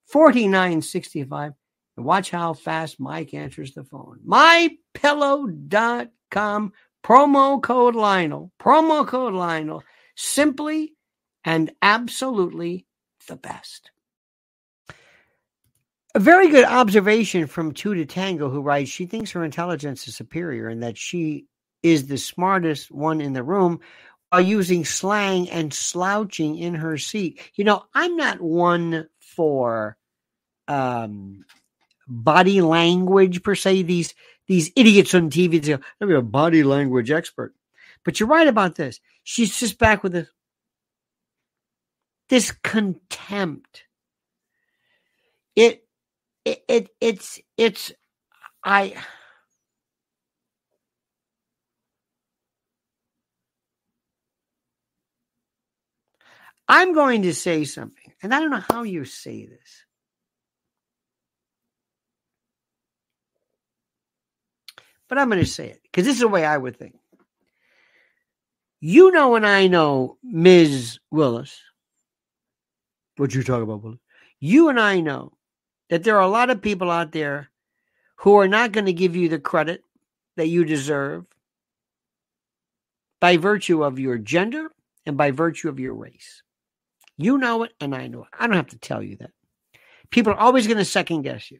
four nine six five, and watch how fast Mike answers the phone. my pillow dot com, promo code Lionel, promo code Lionel, simply and absolutely the best. A very good observation from Two to Tango, who writes, she thinks her intelligence is superior and that she is the smartest one in the room while using slang and slouching in her seat. You know, I'm not one for um, body language per se, these these idiots on T V that say, I'm a body language expert. But you're right about this. She's just back with this, this contempt. It, it, it it's, it's, I, I'm going to say something, and I don't know how you say this. but I'm going to say it because this is the way I would think. You know, and I know Miz Willis. What you talking about, Willis? You and I know that there are a lot of people out there who are not going to give you the credit that you deserve by virtue of your gender and by virtue of your race. You know it, and I know it. I don't have to tell you that. People are always going to second guess you.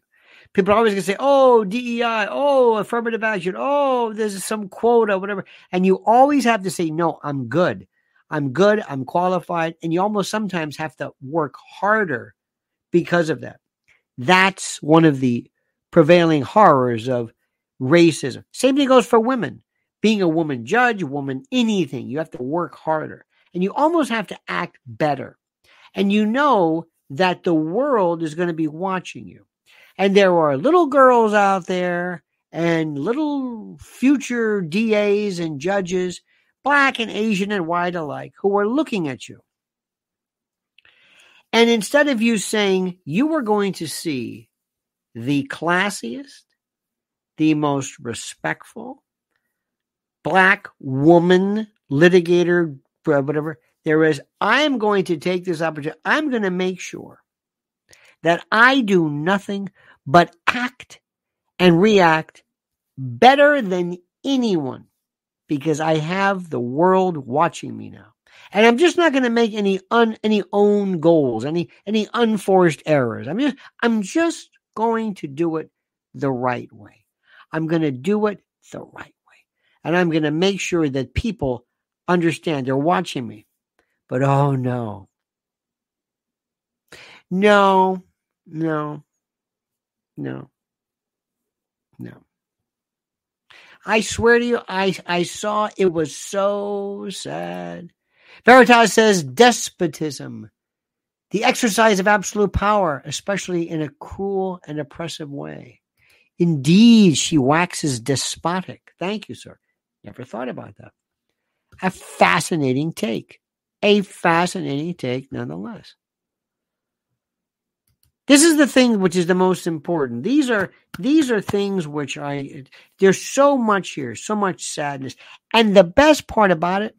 People are always going to say, oh, D E I, oh, affirmative action, oh, there's some quota, whatever. And you always have to say, no, I'm good. I'm good. I'm qualified. And you almost sometimes have to work harder because of that. That's one of the prevailing horrors of racism. Same thing goes for women. Being a woman judge, woman anything, you have to work harder. And you almost have to act better. And you know that the world is going to be watching you. And there are little girls out there and little future D As and judges, black and Asian and white alike, who are looking at you. And instead of you saying, you are going to see the classiest, the most respectful black woman litigator, whatever there is, I'm going to take this opportunity. I'm going to make sure that I do nothing but act and react better than anyone because I have the world watching me now. And I'm just not going to make any un, any own goals, any any unforced errors. I'm just, I'm just going to do it the right way. I'm going to do it the right way. And I'm going to make sure that people understand they're watching me. But oh no. No, no, no, no. I swear to you, I, I saw it was so sad. Veritas says despotism, the exercise of absolute power, especially in a cruel and oppressive way. Indeed, she waxes despotic. Thank you, sir. Never thought about that. A fascinating take. A fascinating take nonetheless. This is the thing which is the most important. These are these are things which I, there's so much here, so much sadness. And the best part about it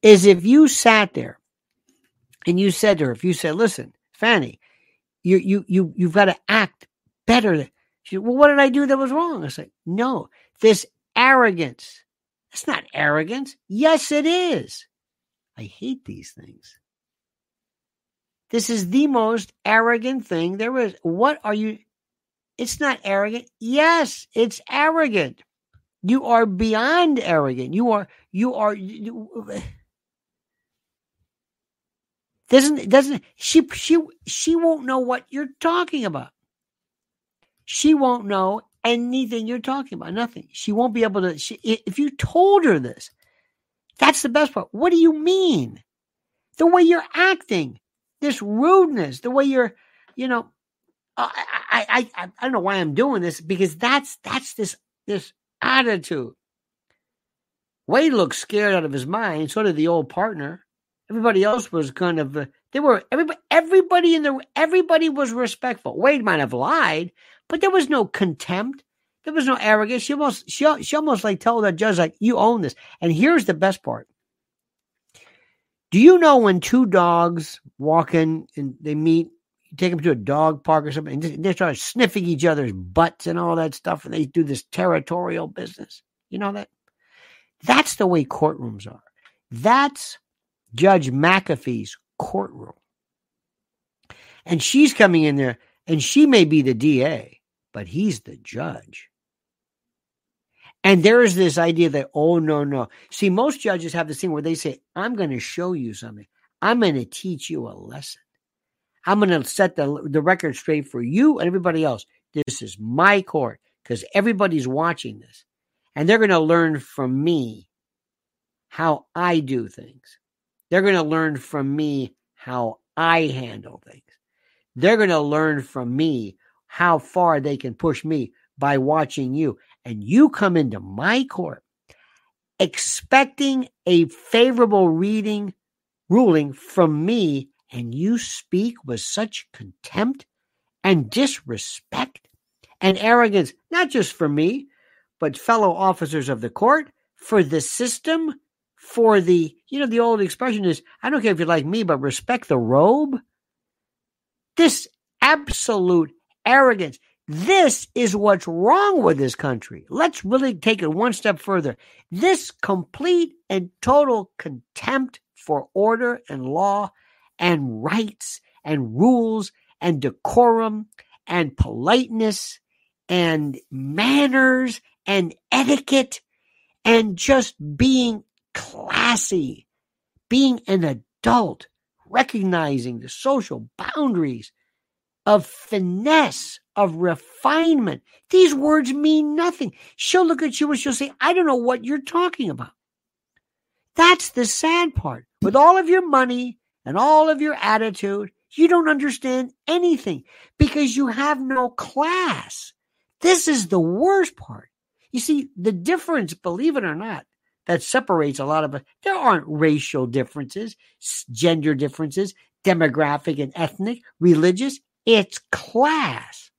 is if you sat there and you said to her, if you said, listen, Fani, you, you, you, you've got to act better. She said, well, what did I do that was wrong? I said, no, this arrogance. That's not arrogance. Yes, it is. I hate these things. This is the most arrogant thing there is. What are you? It's not arrogant. Yes, it's arrogant. You are beyond arrogant. You are, you are, you, doesn't, doesn't, she, she, she won't know what you're talking about. She won't know anything you're talking about. Nothing. She won't be able to, she, if you told her this, that's the best part. What do you mean? The way you're acting, this rudeness, the way you're, you know, I, I, I, I, I don't know why I'm doing this because that's, that's this, this, attitude. Wade looked scared out of his mind. So did the old partner. Everybody else was kind of. Uh, they were everybody. Everybody in the. Everybody was respectful. Wade might have lied, but there was no contempt. There was no arrogance. She almost. She, she almost like told the judge, like, you own this. And here's the best part. Do you know when two dogs walk in and they meet? You take them to a dog park or something, and they start sniffing each other's butts and all that stuff, and they do this territorial business. You know that? That's the way courtrooms are. That's Judge McAfee's courtroom. And she's coming in there, and she may be the D A, but he's the judge. And there is this idea that, oh, no, no. See, most judges have this thing where they say, I'm going to show you something. I'm going to teach you a lesson. I'm going to set the, the record straight for you and everybody else. This is my court because everybody's watching this. And they're going to learn from me how I do things. They're going to learn from me how I handle things. They're going to learn from me how far they can push me by watching you. And you come into my court expecting a favorable reading, ruling from me, and you speak with such contempt and disrespect and arrogance, not just for me, but fellow officers of the court, for the system, for the, you know, the old expression is, I don't care if you like me, but respect the robe. This absolute arrogance. This is what's wrong with this country. Let's really take it one step further. This complete and total contempt for order and law and rights and rules and decorum and politeness and manners and etiquette and just being classy, being an adult, recognizing the social boundaries of finesse, of refinement. These words mean nothing. She'll look at you and she'll say, I don't know what you're talking about. That's the sad part. With all of your money and all of your attitude, you don't understand anything because you have no class. This is the worst part. You see, the difference, believe it or not, that separates a lot of us. There aren't racial differences, gender differences, demographic and ethnic, religious. It's class.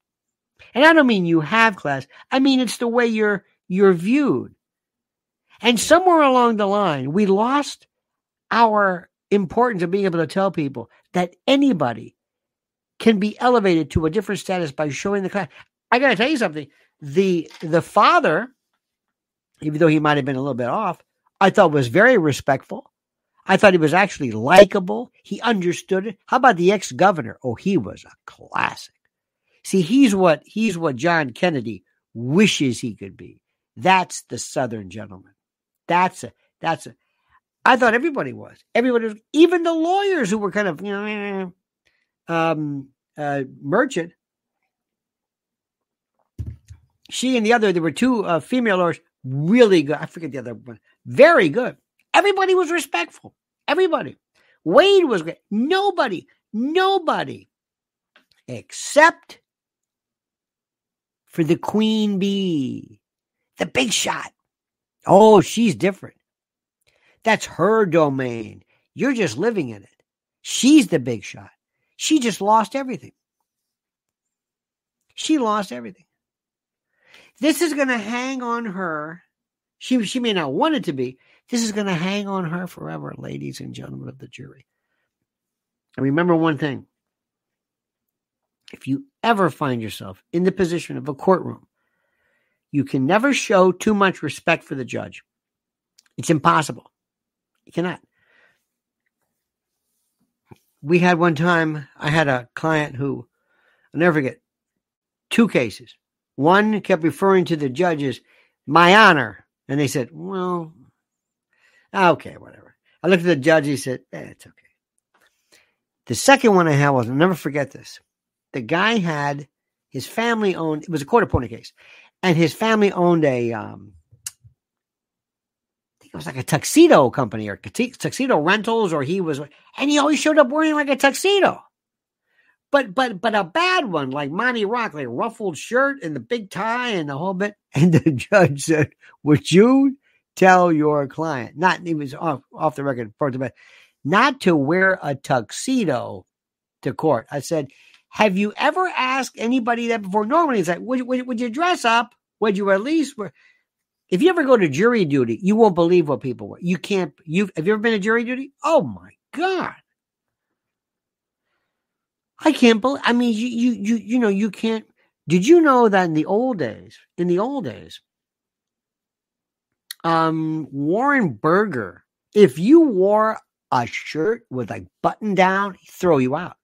And I don't mean you have class. I mean, it's the way you're, you're viewed. And somewhere along the line, we lost our importance of being able to tell people that anybody can be elevated to a different status by showing the class. I got to tell you something. The, the father, even though he might have been a little bit off, I thought was very respectful. I thought he was actually likable. He understood it. How about the ex-governor? Oh, he was a classic. See, he's what he's what John Kennedy wishes he could be. That's the Southern gentleman. That's a that's a. I thought everybody was. Everybody was, even the lawyers who were kind of you know, um, uh, Merchant. She and the other, there were two uh, female lawyers, really good. I forget the other one. Very good. Everybody was respectful. Everybody. Wade was great. Nobody, nobody, except for the queen bee, the big shot. Oh, she's different. That's her domain. You're just living in it. She's the big shot. She just lost everything. She lost everything. This is going to hang on her. She, she may not want it to be. This is going to hang on her forever, ladies and gentlemen of the jury. And remember one thing. If you ever find yourself in the position of a courtroom, you can never show too much respect for the judge. It's impossible. You cannot. We had one time, I had a client who, I'll never forget, two cases. One kept referring to the judge as my honor. And they said, well, okay, whatever. I looked at the judge. He said, eh, it's okay. The second one I had was, I'll never forget this. The guy had his family owned, it was a court appointed case, and his family owned a, um, I think it was like a tuxedo company or tuxedo rentals, or he was, and he always showed up wearing like a tuxedo. But, but, but a bad one, like Monty Rock, like ruffled shirt and the big tie and the whole bit. And the judge said, would you tell your client, not it was off, off the record, not to wear a tuxedo to court. I said, have you ever asked anybody that before? Normally it's like, would, would, would you dress up? Would you at least wear? If you ever go to jury duty, you won't believe what people wear. You can't, you've, have you ever been to jury duty? Oh my God. I can't believe, I mean, you, you, you, you know, you can't, did you know that in the old days, in the old days, Um, Warren Burger, if you wore a shirt with a button down, he'd throw you out.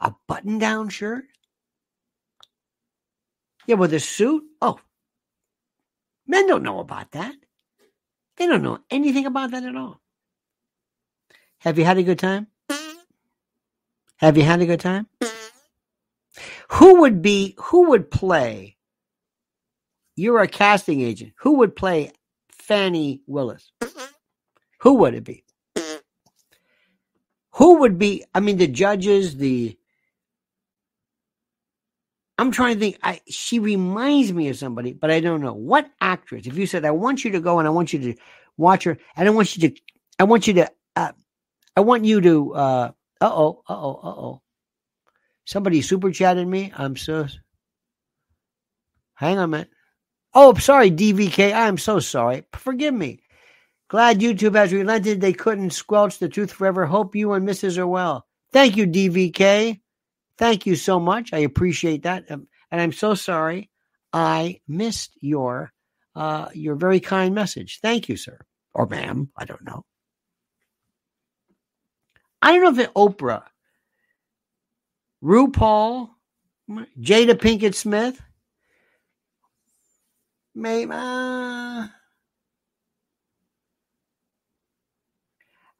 A button down shirt? Yeah, with a suit? Oh, men don't know about that. They don't know anything about that at all. Have you had a good time? Have you had a good time? Who would be, who would play? You're a casting agent. Who would play Fani Willis? Who would it be? Who would be, I mean, the judges, the, I'm trying to think, I, she reminds me of somebody, but I don't know. What actress, if you said, I want you to go and I want you to watch her, and I want you to, I want you to, uh, I want you to, uh, uh-oh, uh-oh, uh-oh. Somebody super chatted me. I'm so, hang on a minute. Oh, I'm sorry, D V K. I'm so sorry. Forgive me. Glad YouTube has relented. They couldn't squelch the truth forever. Hope you and Missus are well. Thank you, D V K. Thank you so much. I appreciate that. Um, and I'm so sorry I missed your uh, your very kind message. Thank you, sir. Or ma'am. I don't know. I don't know if it, Oprah, RuPaul, Jada Pinkett Smith, maybe, uh,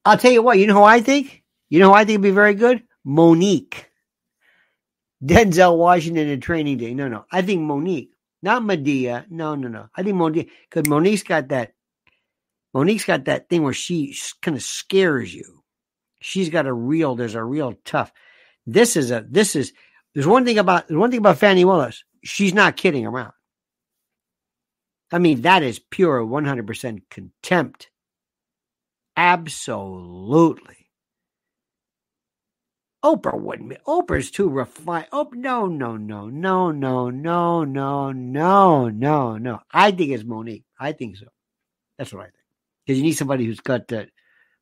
I'll tell you what, you know who I think? You know who I think would be very good? Monique. Denzel Washington in Training Day. No, no. I think Monique. Not Madea. No, no, no. I think Monique. Because Monique's got that. Monique's got that thing where she kind of scares you. She's got a real, there's a real tough. This is a, this is, there's one thing about, there's one thing about Fani Willis. She's not kidding around. I mean, that is pure one hundred percent contempt. Absolutely. Oprah wouldn't be. Oprah's too refined. Oh, no, no, no, no, no, no, no, no, no, no. I think it's Monique. I think so. That's what I think. Because you need somebody who's got that,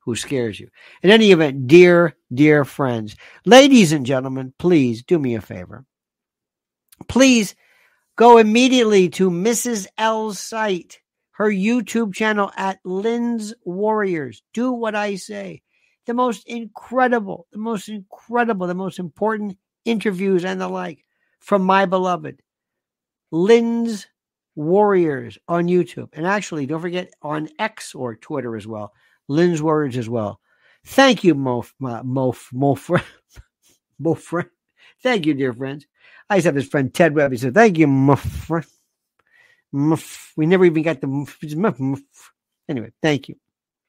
who scares you. In any event, dear, dear friends, ladies and gentlemen, please do me a favor. Please go immediately to Missus L's site, her YouTube channel at Lynn's Warriors. Do what I say. The most incredible, the most incredible, the most important interviews and the like from my beloved Lynn's Warriors on YouTube. And actually, don't forget, on X or Twitter as well. Lynn's Warriors as well. Thank you, Mo, uh, Mo, Mo, friend. Mo, friend. Thank you, dear friends. I used to have this friend, Ted Webb. He said, thank you, my friend. We never even got the... Anyway, thank you.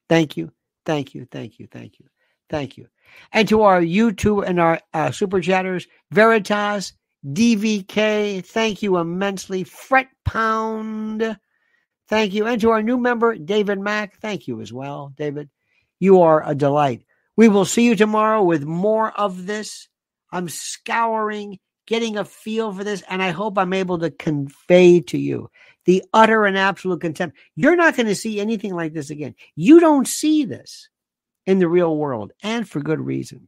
Thank you. Thank you. Thank you. Thank you. Thank you. And to our YouTube and our uh, super chatters, Veritas, D V K, thank you immensely. Fret Pound, thank you. And to our new member, David Mack, thank you as well, David. You are a delight. We will see you tomorrow with more of this. I'm scouring, getting a feel for this, and I hope I'm able to convey to you the utter and absolute contempt. You're not going to see anything like this again. You don't see this in the real world, and for good reason.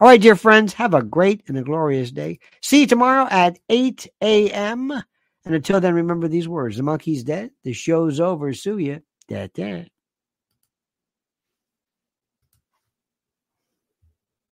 All right, dear friends, have a great and a glorious day. See you tomorrow at eight a.m. And until then, remember these words. The monkey's dead. The show's over. Sue ya. Da-da.